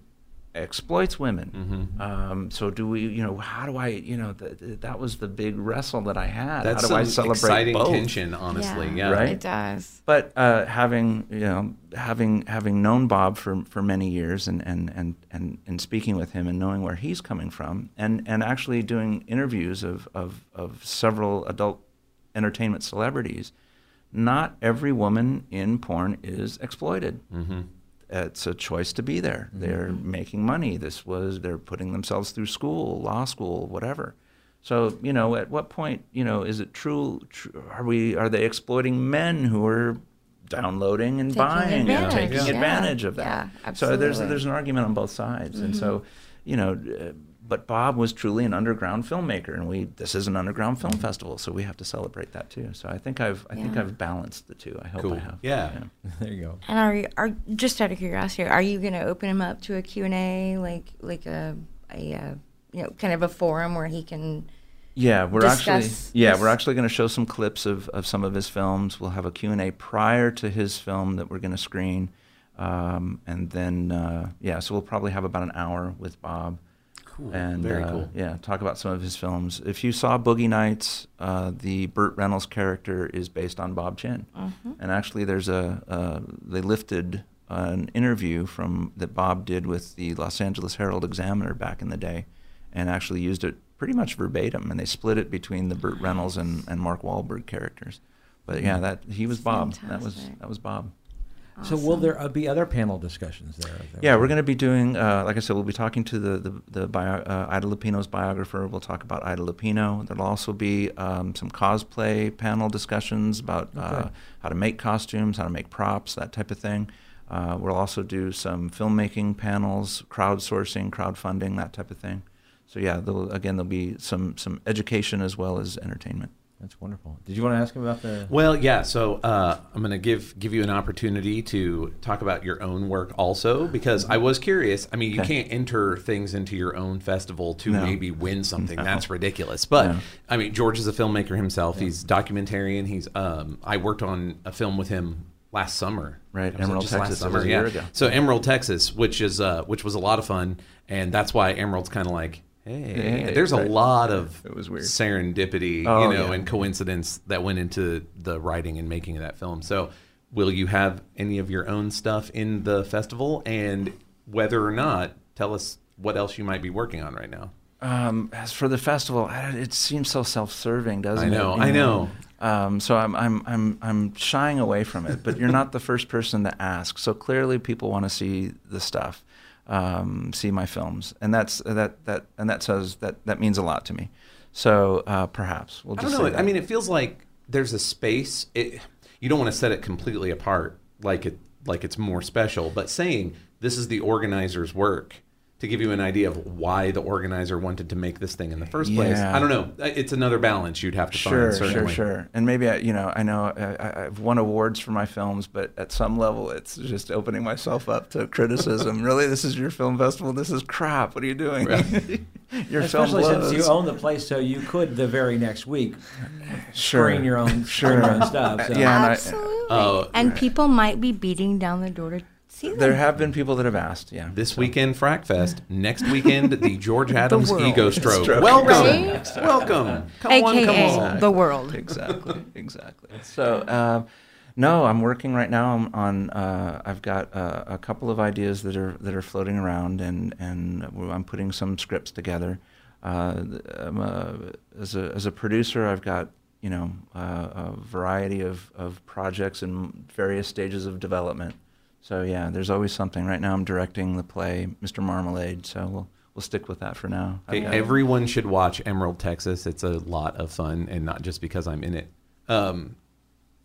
exploits women. Mm-hmm. um, so do we, you know, how do I, you know, th th that was the big wrestle that I had. That's how do I celebrate exciting both? Tension, honestly. Yeah, yeah. Right? It does. But uh, having, you know, having having known Bob for, for many years and, and, and, and, and speaking with him and knowing where he's coming from and, and actually doing interviews of, of, of several adult entertainment celebrities, not every woman in porn is exploited. Mm-hmm. It's a choice to be there. Mm-hmm. They're making money. This was, they're putting themselves through school, law school, whatever. So, you know, at what point, you know, is it true, true are we, are they exploiting men who are downloading and taking buying advantage. and taking yeah. advantage of that? Yeah, so there's, there's an argument on both sides. Mm-hmm. And so, you know, uh, but Bob was truly an underground filmmaker, and we this is an underground film festival, so we have to celebrate that too. So I think I've I yeah. think I've balanced the two. I hope cool. I have. Yeah. yeah, there you go. And are you are just out of curiosity, are you going to open him up to a Q and A, like like a, a a you know kind of a forum where he can? Yeah, we're actually yeah this? we're actually going to show some clips of of some of his films. We'll have a Q and A prior to his film that we're going to screen. Um, and then, uh, yeah, so we'll probably have about an hour with Bob. Cool. And, Very uh, cool. Yeah, talk about some of his films. If you saw Boogie Nights, uh, the Burt Reynolds character is based on Bob Chin. Mm-hmm. And actually there's a, uh, they lifted an interview from that Bob did with the Los Angeles Herald Examiner back in the day and actually used it pretty much verbatim. And they split it between the Burt Reynolds and, and Mark Wahlberg characters. But yeah, that he was Bob. Fantastic. That was that was Bob. Awesome. So will there uh, be other panel discussions there? there yeah, we're going to be doing, uh, like I said, we'll be talking to the, the, the bio, uh, Ida Lupino's biographer. We'll talk about Ida Lupino. There'll also be um, some cosplay panel discussions about okay. uh, how to make costumes, how to make props, that type of thing. Uh, we'll also do some filmmaking panels, crowdsourcing, crowdfunding, that type of thing. So yeah, there'll, again, there'll be some, some education as well as entertainment. That's wonderful. Did you want to ask him about the... Well, yeah, so uh, I'm going to give give you an opportunity to talk about your own work also, because I was curious. I mean, you okay. can't enter things into your own festival to no. maybe win something. No. That's ridiculous. But, no. I mean, George is a filmmaker himself. Yeah. He's a documentarian. He's, um, I worked on a film with him last summer. Right, Emerald Texas. Last summer, yeah. year ago. So Emerald, Texas, which is uh, which was a lot of fun, and that's why Emerald's kind of like... Hey, yeah, there's a right. lot of it was weird. serendipity, oh, you know, yeah. and coincidence that went into the writing and making of that film. So will you have any of your own stuff in the festival? And whether or not, tell us what else you might be working on right now. Um, as for the festival, it seems so self-serving, doesn't it? I know, it? I know. Um, so I'm, I'm, I'm, I'm shying away from it, but you're not the first person to ask. So clearly people want to see the stuff. Um, see my films, and that's that that and that says that that means a lot to me. So uh, perhaps we'll just. I don't know. Say that. I mean, it feels like there's a space. It, you don't want to set it completely apart, like it like it's more special. But saying this is the organizer's work to give you an idea of why the organizer wanted to make this thing in the first place. Yeah. I don't know. It's another balance you'd have to sure, find. Sure, certainly. sure, sure. And maybe I, you know, I know I, I've won awards for my films, but at some level, it's just opening myself up to criticism. Really, this is your film festival. This is crap. What are you doing? Right. Your Especially film since you own the place, so you could the very next week sure. screen your own, sure. your own stuff. So. Yeah, and absolutely. I, uh, and people might be beating down the door to. There have been people that have asked, yeah. This so. weekend, FrackFest. Next weekend, the George Adams the Ego Stroke. Stroke. Welcome. Right? Welcome. Come A K A on, come on. The world. Exactly, exactly. So, uh, no, I'm working right now I'm on, uh, I've got uh, a couple of ideas that are that are floating around, and, and I'm putting some scripts together. Uh, I'm a, as, a, as a producer, I've got, you know, uh, a variety of, of projects in various stages of development. So yeah, there's always something. Right now I'm directing the play, Mister Marmalade, so we'll, we'll stick with that for now. Hey, everyone should watch Emerald, Texas. It's a lot of fun, and not just because I'm in it, um,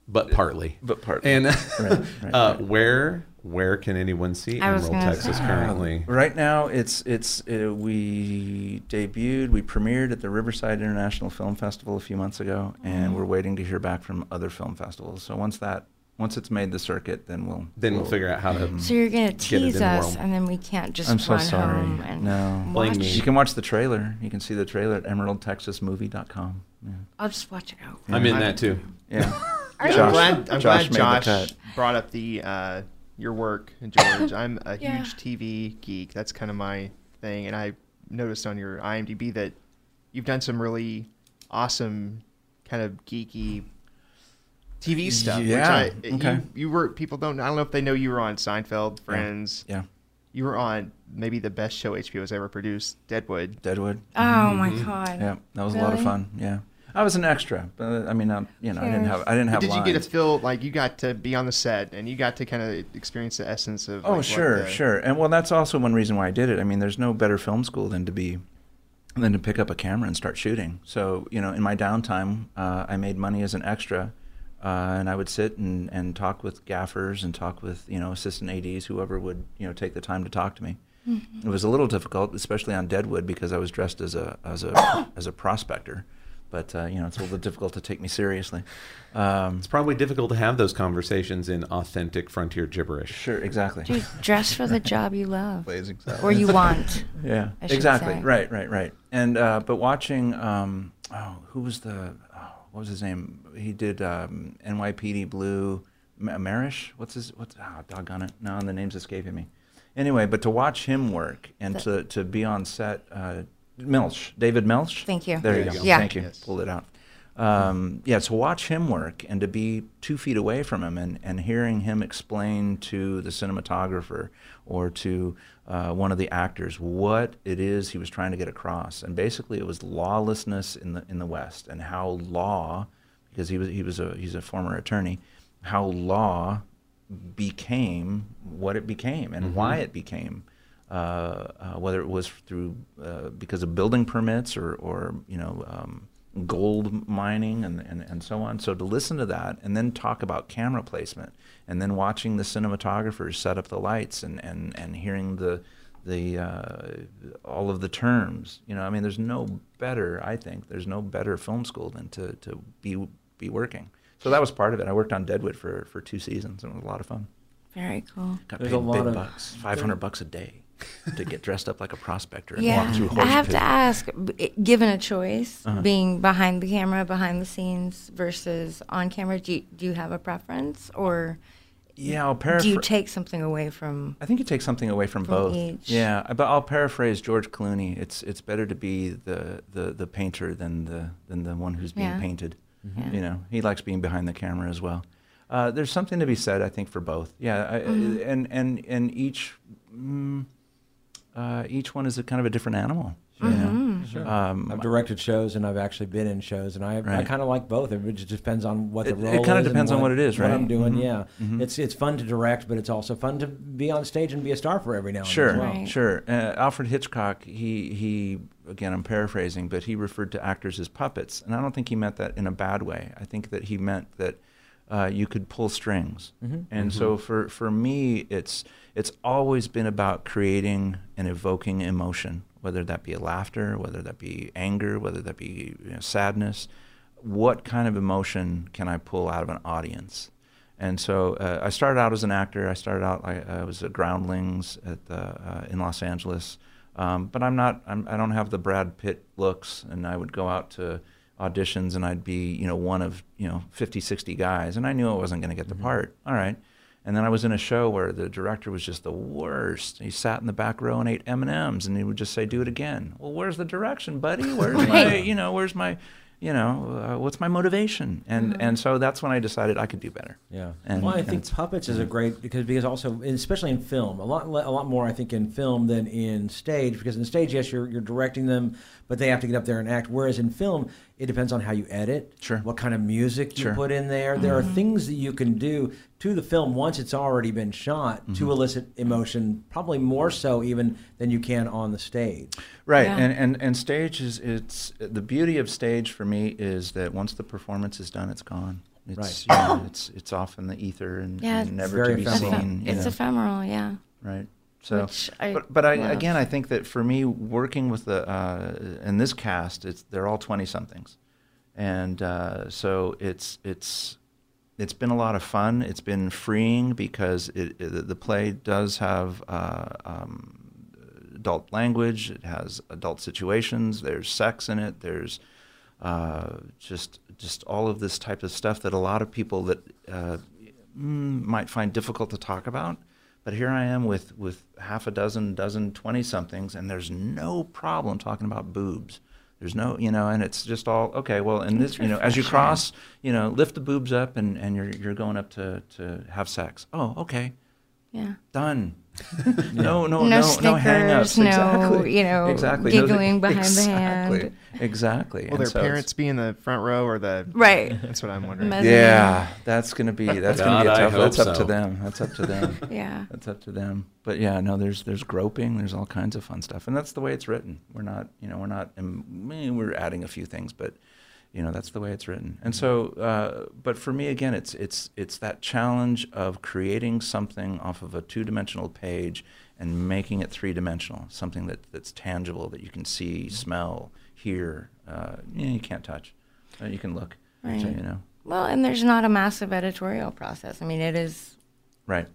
but partly. But partly. And right, right, right. Uh, where where can anyone see I Emerald, Texas say. currently? Right now it's, it's uh, we debuted, we premiered at the Riverside International Film Festival a few months ago, mm. and we're waiting to hear back from other film festivals. So once that... Once it's made the circuit, then we'll then we'll, we'll figure out how to. So you're gonna tease us, and then we can't just. I'm so sorry. Home and no, blame me. You can watch the trailer. You can see the trailer at emerald texas movie dot com. Yeah. I'll just watch it out. Yeah. I'm in that too. Yeah. Are Josh, you? I'm glad. I'm Josh, glad Josh brought up the uh, your work, George. I'm a yeah. huge T V geek. That's kind of my thing, and I noticed on your I M D B that you've done some really awesome, kind of geeky. T V stuff. Yeah. Which I, okay. you, you were, people don't, I don't know if they know you were on Seinfeld, Friends. Yeah. yeah. You were on maybe the best show H B O has ever produced, Deadwood. Deadwood. Oh, mm-hmm. my God. Yeah. That was really? a lot of fun. Yeah. I was an extra, but I mean, I, you know, Cheers. I didn't have, I didn't have Did lines. You get to feel like you got to be on the set and you got to kind of experience the essence of. Oh, like, sure, the, sure. And well, that's also one reason why I did it. I mean, there's no better film school than to be. than to pick up a camera and start shooting. So, you know, in my downtime, uh, I made money as an extra. Uh, and I would sit and, and talk with gaffers and talk with, you know, assistant A Ds, whoever would, you know, take the time to talk to me. Mm-hmm. It was a little difficult, especially on Deadwood, because I was dressed as a as a as a prospector. But, uh, you know, it's a little bit difficult to take me seriously. Um, it's probably difficult to have those conversations in authentic frontier gibberish. Sure, exactly. You dress for the job you love. Or you want. Yeah, exactly. Say. Right, right, right. And uh, but watching, um, oh, who was the... What was his name? He did um, N Y P D Blue, Marish? What's his, what's, ah, oh, doggone it. No, the name's escaping me. Anyway, but to watch him work and the, to, to be on set, uh, Melch, David Melch. Thank you. There, there you go. go. Yeah. Thank you. Yes. Pulled it out. Um, yeah, to watch him work and to be two feet away from him and, and hearing him explain to the cinematographer or to uh, one of the actors what it is he was trying to get across. And basically it was lawlessness in the, in the West and how law, because he was, he was a, he's a former attorney, how law became what it became and mm-hmm. why it became. Uh, uh, whether it was through uh, because of building permits or, or you know, um, gold mining and, and, and so on. So to listen to that and then talk about camera placement and then watching the cinematographers set up the lights and, and, and hearing the, the, uh, all of the terms. You know, I mean, there's no better, I think, there's no better film school than to, to be, be working. So that was part of it. I worked on Deadwood for, for two seasons and it was a lot of fun. Very cool. Got there's paid a lot big bucks, five hundred bucks a day. To get dressed up like a prospector and yeah. walk through horse I have pit. To ask, given a choice, uh-huh. being behind the camera, behind the scenes versus on camera, do you, do you have a preference or yeah, I'll do you take something away from I think you take something away from, from both. Each. Yeah, but I'll paraphrase George Clooney. It's it's better to be the, the, the painter than the, than the one who's being yeah. painted. Mm-hmm. yeah. You know, he likes being behind the camera as well. Uh, there's something to be said, I think, for both. Yeah, I, mm-hmm. and, and, and each... Mm, Uh, each one is a kind of a different animal. Sure. You know? Mm-hmm. Sure. um, I've directed shows and I've actually been in shows, and I, right. I kind of like both. It just depends on what the it, role is. It kind of depends on what, what it is, right? What I'm doing, mm-hmm. yeah. Mm-hmm. It's it's fun to direct, but it's also fun to be on stage and be a star for every now and then. Sure, as well. Right. sure. Uh, Alfred Hitchcock, he he again, I'm paraphrasing, but he referred to actors as puppets, and I don't think he meant that in a bad way. I think that he meant that. Uh, you could pull strings, mm-hmm. and mm-hmm. so for for me, it's it's always been about creating and evoking emotion, whether that be laughter, whether that be anger, whether that be you know, sadness. What kind of emotion can I pull out of an audience? And so uh, I started out as an actor. I started out I, I was at Groundlings at the uh, in Los Angeles, um, but I'm not I'm, I don't have the Brad Pitt looks, and I would go out to auditions and I'd be, you know, one of, you know, fifty, sixty guys, and I knew I wasn't going to get the mm-hmm. part. All right. And then I was in a show where the director was just the worst. He sat in the back row and ate M and M's, and he would just say, do it again. Well, where's the direction, buddy? Where's right. my, you know, where's my, you know, uh, what's my motivation? And mm-hmm. and so that's when I decided I could do better. Yeah. And, well, I and think puppets is a great, because because also, especially in film, a lot a lot more, I think, in film than in stage, because in stage, yes, you're you're directing them, but they have to get up there and act, whereas in film, it depends on how you edit, sure. what kind of music you sure. put in there. There mm-hmm. are things that you can do to the film once it's already been shot mm-hmm. to elicit emotion, probably more so even than you can on the stage. Right, yeah. and, and, and stage is, it's, the beauty of stage for me is that once the performance is done, it's gone. It's, right. you know, it's, it's off in the ether and, yeah, and never to be ephemeral. seen. You it's know. ephemeral, yeah. Right. So, I but, but I, again, I think that for me, working with the uh, in this cast, it's they're all twenty somethings, and uh, so it's it's it's been a lot of fun. It's been freeing because it, it, the play does have uh, um, adult language. It has adult situations. There's sex in it. There's uh, just just all of this type of stuff that a lot of people that uh, might find difficult to talk about. But here I am with, with half a dozen, dozen, twenty-somethings, and there's no problem talking about boobs. There's no, you know, and it's just all, okay, well, and this, you know, as you cross, you know, lift the boobs up and, and you're, you're going up to, to have sex. Oh, okay. Yeah. Done. no, no, no, no, snickers, no hang-ups. No, exactly. you know, exactly. giggling no, behind exactly. the hand. Exactly. Will their so parents it's... be in the front row or the... Right. That's what I'm wondering. Yeah, that's going to be, that's going to be a tough, that's so. up to them. That's up to them. yeah. That's up to them. But yeah, no, there's there's groping, there's all kinds of fun stuff. And that's the way it's written. We're not, you know, we're not, we're adding a few things, but, you know, that's the way it's written. And so, uh, but for me, again, it's it's it's that challenge of creating something off of a two-dimensional page and making it three-dimensional, something that, that's tangible, that you can see, smell, hear. Uh, you know, you can't touch. Uh, you can look. Right. So, you know. Well, and there's not a massive editorial process. I mean, it is... Right.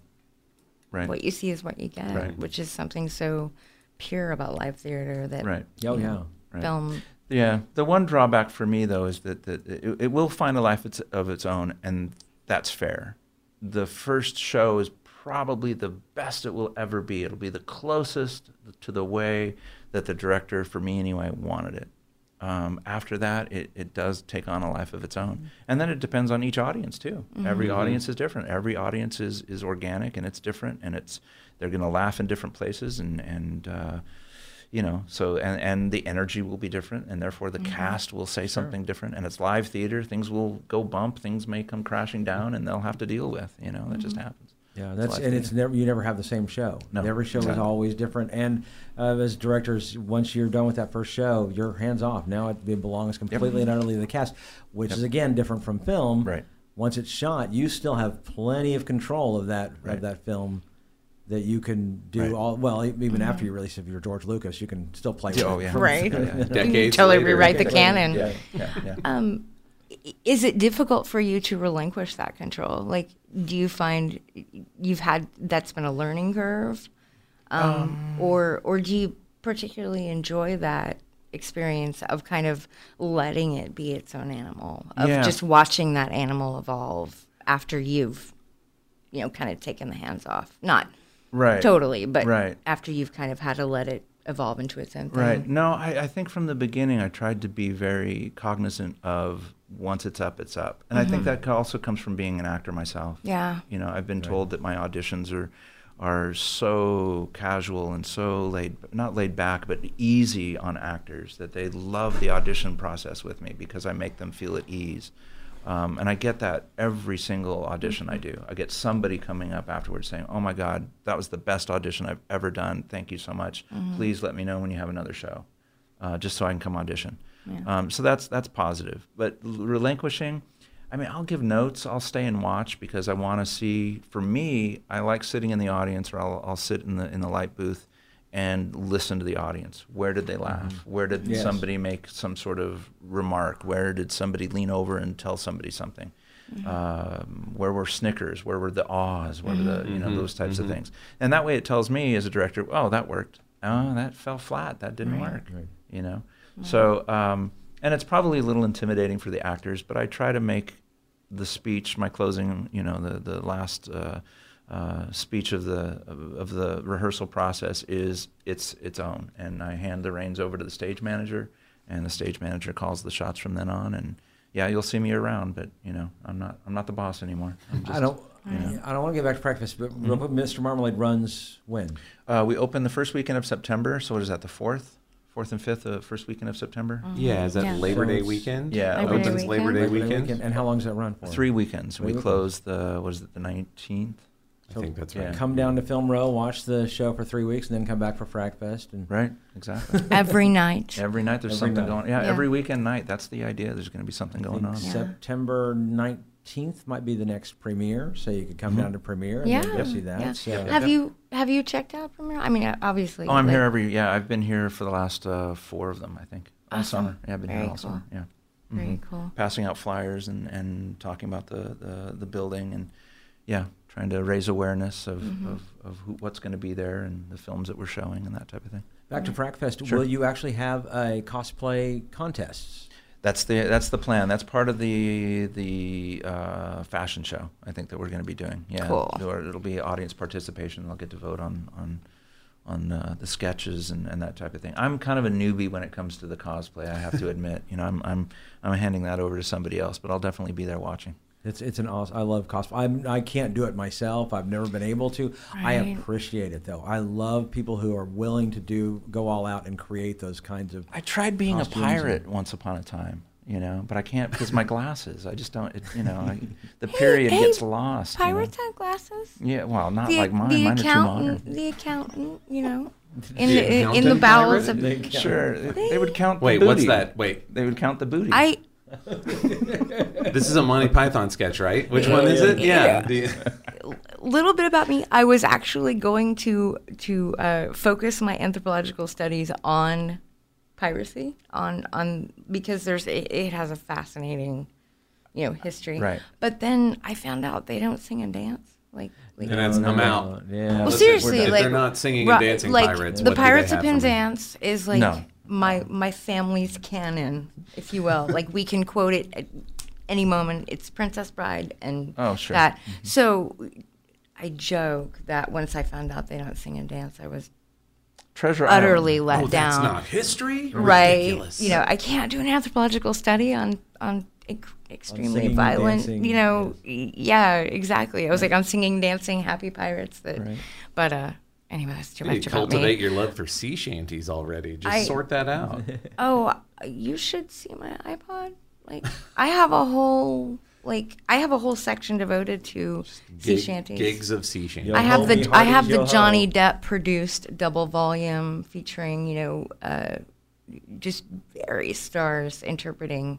Right. What you see is what you get, right. which is something so pure about live theater that... Right. Oh, yeah. Know, right. Film... Yeah, the one drawback for me though is that, that it, it will find a life it's, of its own, and that's fair. the first show is probably the best it will ever be. It'll be the closest to the way that the director, for me anyway, wanted it. Um, after that, it, it does take on a life of its own. Mm-hmm. And then it depends on each audience, too. Mm-hmm. Every audience is different. Every audience is, is organic, and it's different, and it's they're going to laugh in different places, and, and uh, you know, so, and, and the energy will be different, and therefore the mm-hmm. cast will say sure. something different, and it's live theater. Things will go bump. Things may come crashing down, and they'll have to deal with, you know, that mm-hmm. just happens. Yeah, that's it's and it's never you never have the same show. No, every show exactly. is always different. And uh, as directors, once you're done with that first show, you're hands off. Now it, it belongs completely yep. and utterly to the cast, which yep. is again different from film. Right. Once it's shot, you still have plenty of control of that right. of that film that you can do right. all well. Even mm-hmm. after you release, if you're George Lucas, you can still play. Oh, with yeah. it. Right. yeah, yeah. Decades you totally later. Rewrite the canon. Yeah. Yeah. Yeah. Um, is it difficult for you to relinquish that control? Like, do you find you've had that's been a learning curve, um, um, or or do you particularly enjoy that experience of kind of letting it be its own animal, of yeah. just watching that animal evolve after you've, you know, kind of taken the hands off? Not right, totally, but right. after you've kind of had to let it evolve into its own thing. Right. No, I, I think from the beginning I tried to be very cognizant of once it's up, it's up. And mm-hmm. I think that also comes from being an actor myself. Yeah. You know, I've been right. told that my auditions are are so casual and so laid, not laid back, but easy on actors, that they love the audition process with me because I make them feel at ease. Um, and I get that every single audition mm-hmm. I do. I get somebody coming up afterwards saying, oh my God, that was the best audition I've ever done. Thank you so much. Mm-hmm. Please let me know when you have another show, uh, just so I can come audition. Yeah. Um, so that's that's positive. But relinquishing, I mean, I'll give notes. I'll stay and watch because I want to see. For me, I like sitting in the audience, or I'll, I'll sit in the in the light booth and listen to the audience. Where did they laugh? Mm-hmm. Where did yes. somebody make some sort of remark? Where did somebody lean over and tell somebody something? Mm-hmm. Um, where were snickers? Where were the ahs? Where mm-hmm. were the, you know, mm-hmm. those types mm-hmm. of things? And that way it tells me as a director, oh, that worked. Oh, that fell flat. That didn't right. work, right. you know? Mm-hmm. So, um, and it's probably a little intimidating for the actors, but I try to make the speech, my closing, you know, the, the last, uh, Uh, speech of the of, of the rehearsal process is its its own, and I hand the reins over to the stage manager, and the stage manager calls the shots from then on. And yeah, you'll see me around, but you know, I'm not I'm not the boss anymore. I'm just, I don't you know. I don't want to get back to practice, but mm-hmm. Mister Marmalade runs when? Uh, we open the first weekend of September. So what is that? The fourth, fourth and fifth, uh, first weekend of September. Mm-hmm. Yeah, is that yeah. Labor Day weekend? Yeah, Labor opens Day Labor Day weekend. weekend. And how long does that run for? Three weekends. Three we weekends. Close the what is it? The nineteenth. So I think that's right. Yeah. Come down to Film Row, watch the show for three weeks, and then come back for FrackFest. And right, exactly. Every night. Every night there's every something night. going on. Yeah, yeah, every weekend night. That's the idea. There's going to be something going on. Yeah. September nineteenth might be the next premiere, so you could come mm-hmm. down to premiere and yeah. go see that. Yeah. So. Have you have you checked out premiere? I mean, obviously. Oh, I'm like, here every, yeah, I've been here for the last uh, four of them, I think. All awesome. summer. Yeah, I've been Very here all cool. summer. Yeah. Mm-hmm. Very cool. Passing out flyers and, and talking about the, the, the building and, yeah. trying to raise awareness of, mm-hmm. of, of who, what's going to be there and the films that we're showing and that type of thing. Back to FrackFest, sure. will you actually have a cosplay contest? That's the that's the plan. That's part of the the uh, fashion show, I think, that we're going to be doing. Yeah, cool. It'll, it'll be audience participation. They'll get to vote on on, on uh, the sketches and, and that type of thing. I'm kind of a newbie when it comes to the cosplay, I have to admit. You know, I'm I'm I'm handing that over to somebody else, but I'll definitely be there watching. It's it's an awesome. I love cosplay. I'm, I can't do it myself. I've never been able to. Right. I appreciate it though. I love people who are willing to do go all out and create those kinds of. I tried being a pirate and... once upon a time, you know, but I can't because my glasses. I just don't. It, you know, I, the period hey, hey, gets lost. Pirates you know? have glasses. Yeah, well, not the, like mine. The mine are too modern. The accountant, you know. In the, the in the bowels pirate? of they count. Sure, they, they would count. Wait, the booty. What's that? Wait, they would count the booty. I. This is a Monty Python sketch, right? Which yeah, one is yeah. it? Yeah. A yeah. little bit about me. I was actually going to to uh, focus my anthropological studies on piracy, on on because there's it, it has a fascinating, you know, history. Right. But then I found out they don't sing and dance. Like, like, and that's no, I'm no, out. Yeah. Well, Listen, seriously, if like, they're not singing and dancing like, pirates. The what Pirates do they have of Penzance is like. No. My my family's canon, if you will. Like we can quote it any moment, it's Princess Bride and oh, sure. that. Mm-hmm. So I joke that once I found out they don't sing and dance, I was Treasure utterly Island. let oh, down. That's not history? Right. Ridiculous. You know, I can't do an anthropological study on, on extremely on violent, dancing, you know, yes. yeah, exactly. I was right. like, I'm singing, dancing, happy pirates. That, right. But uh, anyway, that's too you much about me. You cultivate your love for sea shanties already. Just I, sort that out. Oh, you should see my iPod. Like, I have a whole... Like I have a whole section devoted to Gig, sea shanties. Gigs of sea shanties. I have the I have the Johnny Depp produced double volume featuring you know uh, just various stars interpreting.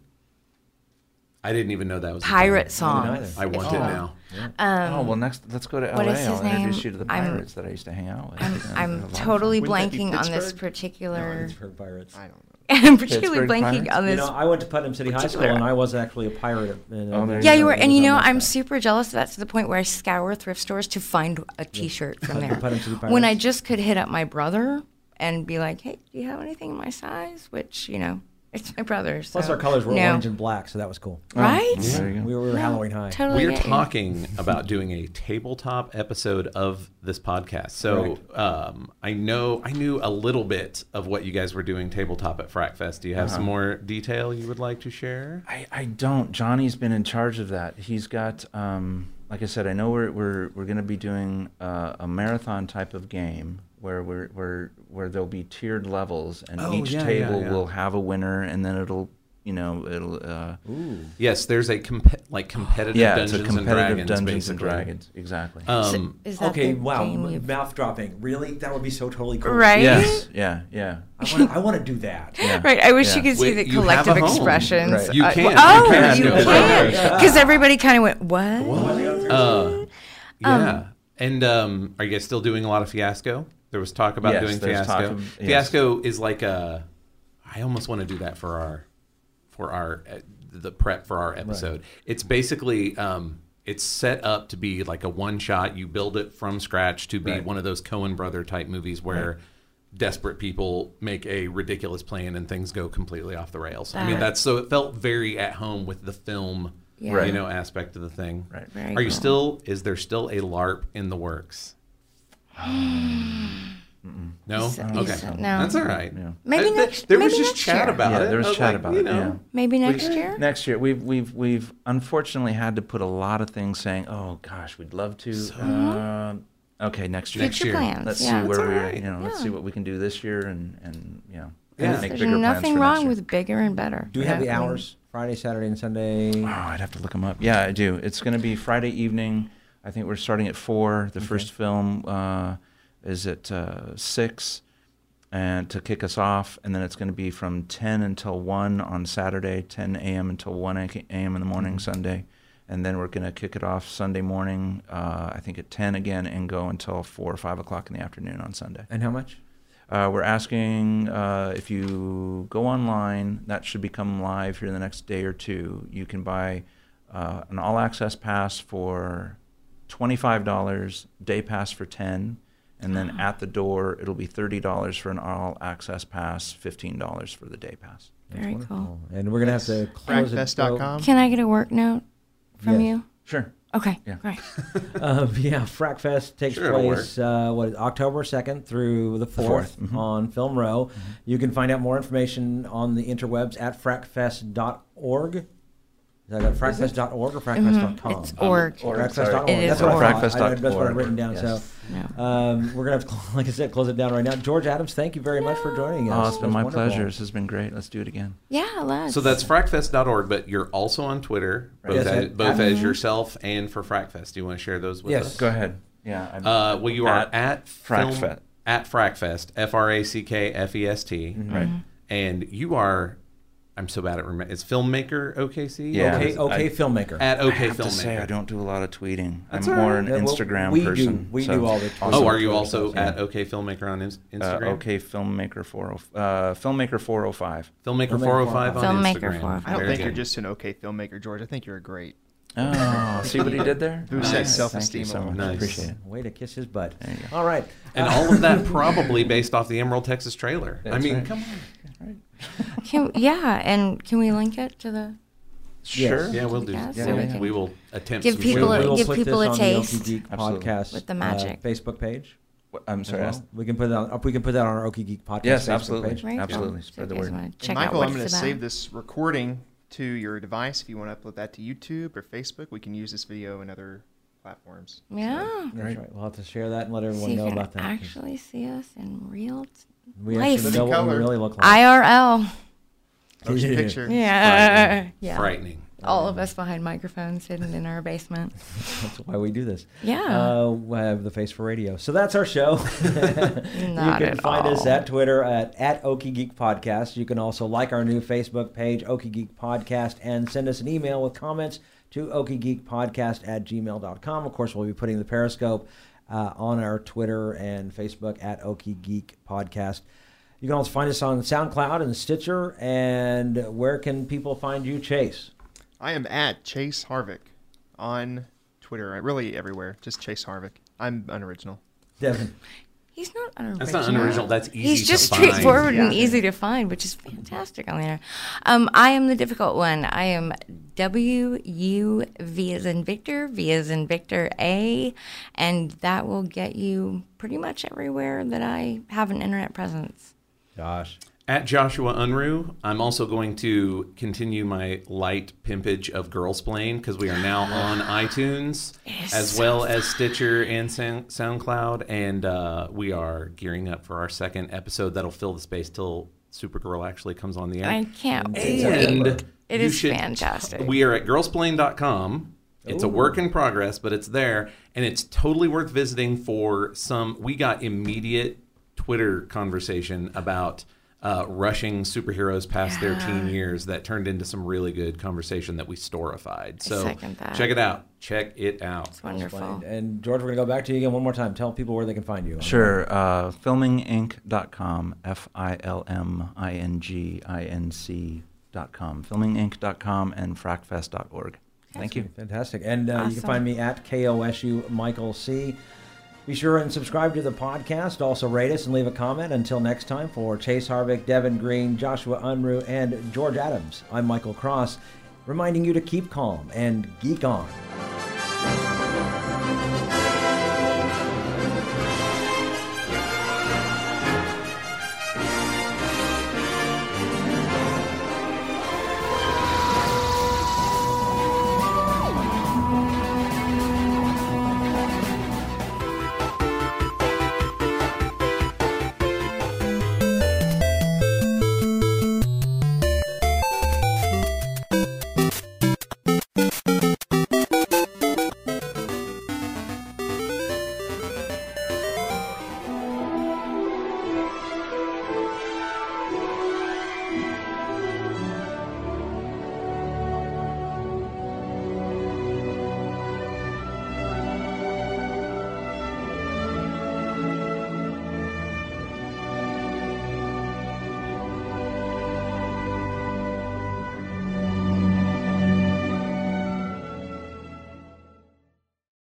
I didn't even know that was pirate a songs. I want it now. Yeah. Um, oh well, next let's go to L A. What is his I'll name? introduce you to the pirates I'm, that I used to hang out with. I'm, I'm totally blanking on this particular. No, Pittsburgh Pirates. I don't know. I'm particularly blanking pirates? on this. You know, I went to Putnam City High School, and I was actually a pirate. And, oh, yeah, you were, and you know, I'm super jealous of that to the point where I scour thrift stores to find a T-shirt yeah. from there. The when I just could hit up my brother and be like, "Hey, do you have anything in my size?" Which you know, it's my brother. So. Plus, our colors were no. orange and black, so that was cool. Right? Yeah. There you go. We were yeah. Halloween high. Totally we're talking about doing a tabletop episode of this podcast. So um, I know I knew a little bit of what you guys were doing tabletop at FrackFest. Do you have uh-huh. some more detail you would like to share? I, I don't. Johnny's been in charge of that. He's got, um, like I said, I know we're we're we're going to be doing uh, a marathon type of game. Where we're where where there'll be tiered levels, and oh, each yeah, table yeah, yeah. will have a winner, and then it'll you know it'll. Uh, Ooh. Yes, there's a comp- like competitive yeah, Dungeons it's a competitive and Dragons. Dungeons and Dragons, exactly. Um, so, is that okay, wow, mouth dropping. Really, that would be so totally cool. Right? Yes. Yeah. Yeah. I want. I want to do that. Yeah. Right. I wish yeah. you could see Wait, the collective expressions. Right. You can. Uh, oh, you can. Because yeah. everybody kind of went, "What?" what? Uh, yeah. Um, and um, are you guys still doing a lot of Fiasco? There was talk about yes, doing Fiasco. Of, yes. Fiasco is like a. I almost want to do that for our, for our the prep for our episode. Right. It's basically um, it's set up to be like a one shot. You build it from scratch to be right. one of those Coen brother type movies where right. desperate people make a ridiculous plan and things go completely off the rails. That. I mean that's so it felt very at home with the film, yeah. you know, aspect of the thing. Right. Very Are cool. you still? Is there still a LARP in the works? No? Said, okay. Said, no, that's all right. Yeah. Maybe next. There was maybe just chat year. about yeah, it. There was, was chat like, about you know. it. Yeah. Maybe next we, year. Next year, we've we've we've unfortunately had to put a lot of things saying, "Oh gosh, we'd love to." So, uh, okay, next year. Next year. Plans. Let's yeah. see that's where we right. you know. Yeah. Let's see what we can do this year, and and you know. Yeah. Make There's bigger nothing plans wrong with bigger and better. Do we yeah. have the hours? Friday, Saturday, and Sunday. Oh, I'd have to look them up. Yeah, I do. It's going to be Friday evening. I think we're starting at four. The okay. first film uh, is at uh, six, and to kick us off, and then it's going to be from ten until one on Saturday, ten a.m. until one a.m. in the morning Sunday, and then we're going to kick it off Sunday morning. Uh, I think at ten again, and go until four or five o'clock in the afternoon on Sunday. And how much? Uh, we're asking uh, if you go online. That should become live here in the next day or two. You can buy uh, an all-access pass for twenty-five dollars, day pass for ten dollars, and then oh. at the door it'll be thirty dollars for an all-access pass, fifteen dollars for the day pass. That's Very wonderful. cool. And we're going to have to close frack fest dot com. Can I get a work note from yes. you? Sure. Okay, yeah. great. um, yeah, FrackFest takes sure place uh, what, October second through the fourth, the fourth. Mm-hmm. on Film Row. Mm-hmm. You can find out more information on the interwebs at frack fest dot org. Is that frack fest dot org or frack fest dot com? Mm-hmm. It's org. Um, org. frack fest dot org. It is org. That's what I've written down. Yes. So no. um, we're going to have to, like I said, close it down right now. George Adams, thank you very no. much for joining us. Oh, it's been it my wonderful. pleasure. This has been great. Let's do it again. Yeah, let's. So that's frack fest dot org, but you're also on Twitter, both, yes, as, both mm-hmm. as yourself and for FrackFest. Do you want to share those with yes. us? Yes, go ahead. Yeah. Uh, well, you at are at FrackFest. At FrackFest, F R A C K F E S T. Mm-hmm. Right. And you are... I'm so bad at remembering. It's Filmmaker O K C? Yeah. Okay, okay I, Filmmaker. At OK I have Filmmaker. To say, I don't do a lot of tweeting. That's I'm right. more an yeah, well, Instagram we person. Do. We so. do all the tweeting. Oh, are you also yeah. at OK Filmmaker on Instagram? Uh, OK Filmmaker four oh five. Filmmaker four oh five on Filmmaker Instagram. four oh five. I don't think you're just an OK Filmmaker, George. I think you're a great. Oh, see what he did there? Who nice. says self-esteem? So much. Nice. Appreciate it. Way to kiss his butt. All right. And uh, all of that probably based off the Emerald, Texas trailer. That's I mean, right. come on. Right. Can, yeah, and can we link it to the Sure. Yes. Yeah, we'll do. Yeah, so we, yeah. we will attempt. Give some people, a, give people a taste. The podcast with the magic uh, Facebook page. What, I'm sorry. Well. We can put that on, we can put that on our Okie Geek podcast. Yes, Facebook absolutely, page. Right. Absolutely. Spread so the word. Check Michael, out I'm going to save this recording to your device. If you want to upload that to YouTube or Facebook, we can use this video in other platforms. Yeah, so, right. right. We'll have to share that and let everyone so know about that. Actually, see us in real t- we life. Actually know what we really look like. I R L. Post yeah. picture. Yeah. Frightening. yeah. Frightening. All um, of us behind microphones hidden in our basement. That's why we do this. Yeah. Uh, we have the face for radio. So that's our show. Not you can find all. us at Twitter at, at Okie Geek Podcast. You can also like our new Facebook page, Okie Geek Podcast, and send us an email with comments to okiegeekpodcast at gmail dot com. Of course, we'll be putting the Periscope uh, on our Twitter and Facebook at Okie Geek Podcast. You can also find us on SoundCloud and Stitcher. And where can people find you, Chase? I am at Chase Harvick on Twitter. Really everywhere. Just Chase Harvick. I'm unoriginal. Devin. He's not unoriginal. That's not unoriginal. That's easy to find. He's just straightforward yeah. and easy to find, which is fantastic on there. Um, I am the difficult one. I am W U V as in Victor, V as in Victor A, and that will get you pretty much everywhere that I have an internet presence. Josh. At Joshua Unruh, I'm also going to continue my light pimpage of Girlsplain because we are now on iTunes it's as so well fun. as Stitcher and Sound- SoundCloud. And uh, we are gearing up for our second episode that'll fill the space till Supergirl actually comes on the air. I can't wait. And it you is should, fantastic. We are at girlsplain dot com. It's Ooh. a work in progress, but it's there. And it's totally worth visiting for some. We got immediate Twitter conversation about Uh, rushing superheroes past yeah. their teen years that turned into some really good conversation that we storified. So check it out. Check it out. It's wonderful. And George, we're going to go back to you again one more time. Tell people where they can find you. Sure. Uh, Filminginc dot com, F I L M I N G I N C dot com, Filminginc dot com, and FrackFest dot org. Thank you. Fantastic. And uh, awesome. You can find me at K O S U Michael C. Be sure and subscribe to the podcast. Also rate us and leave a comment. Until next time, for Chase Harvick, Devin Green, Joshua Unruh, and George Adams, I'm Michael Cross, reminding you to keep calm and geek on.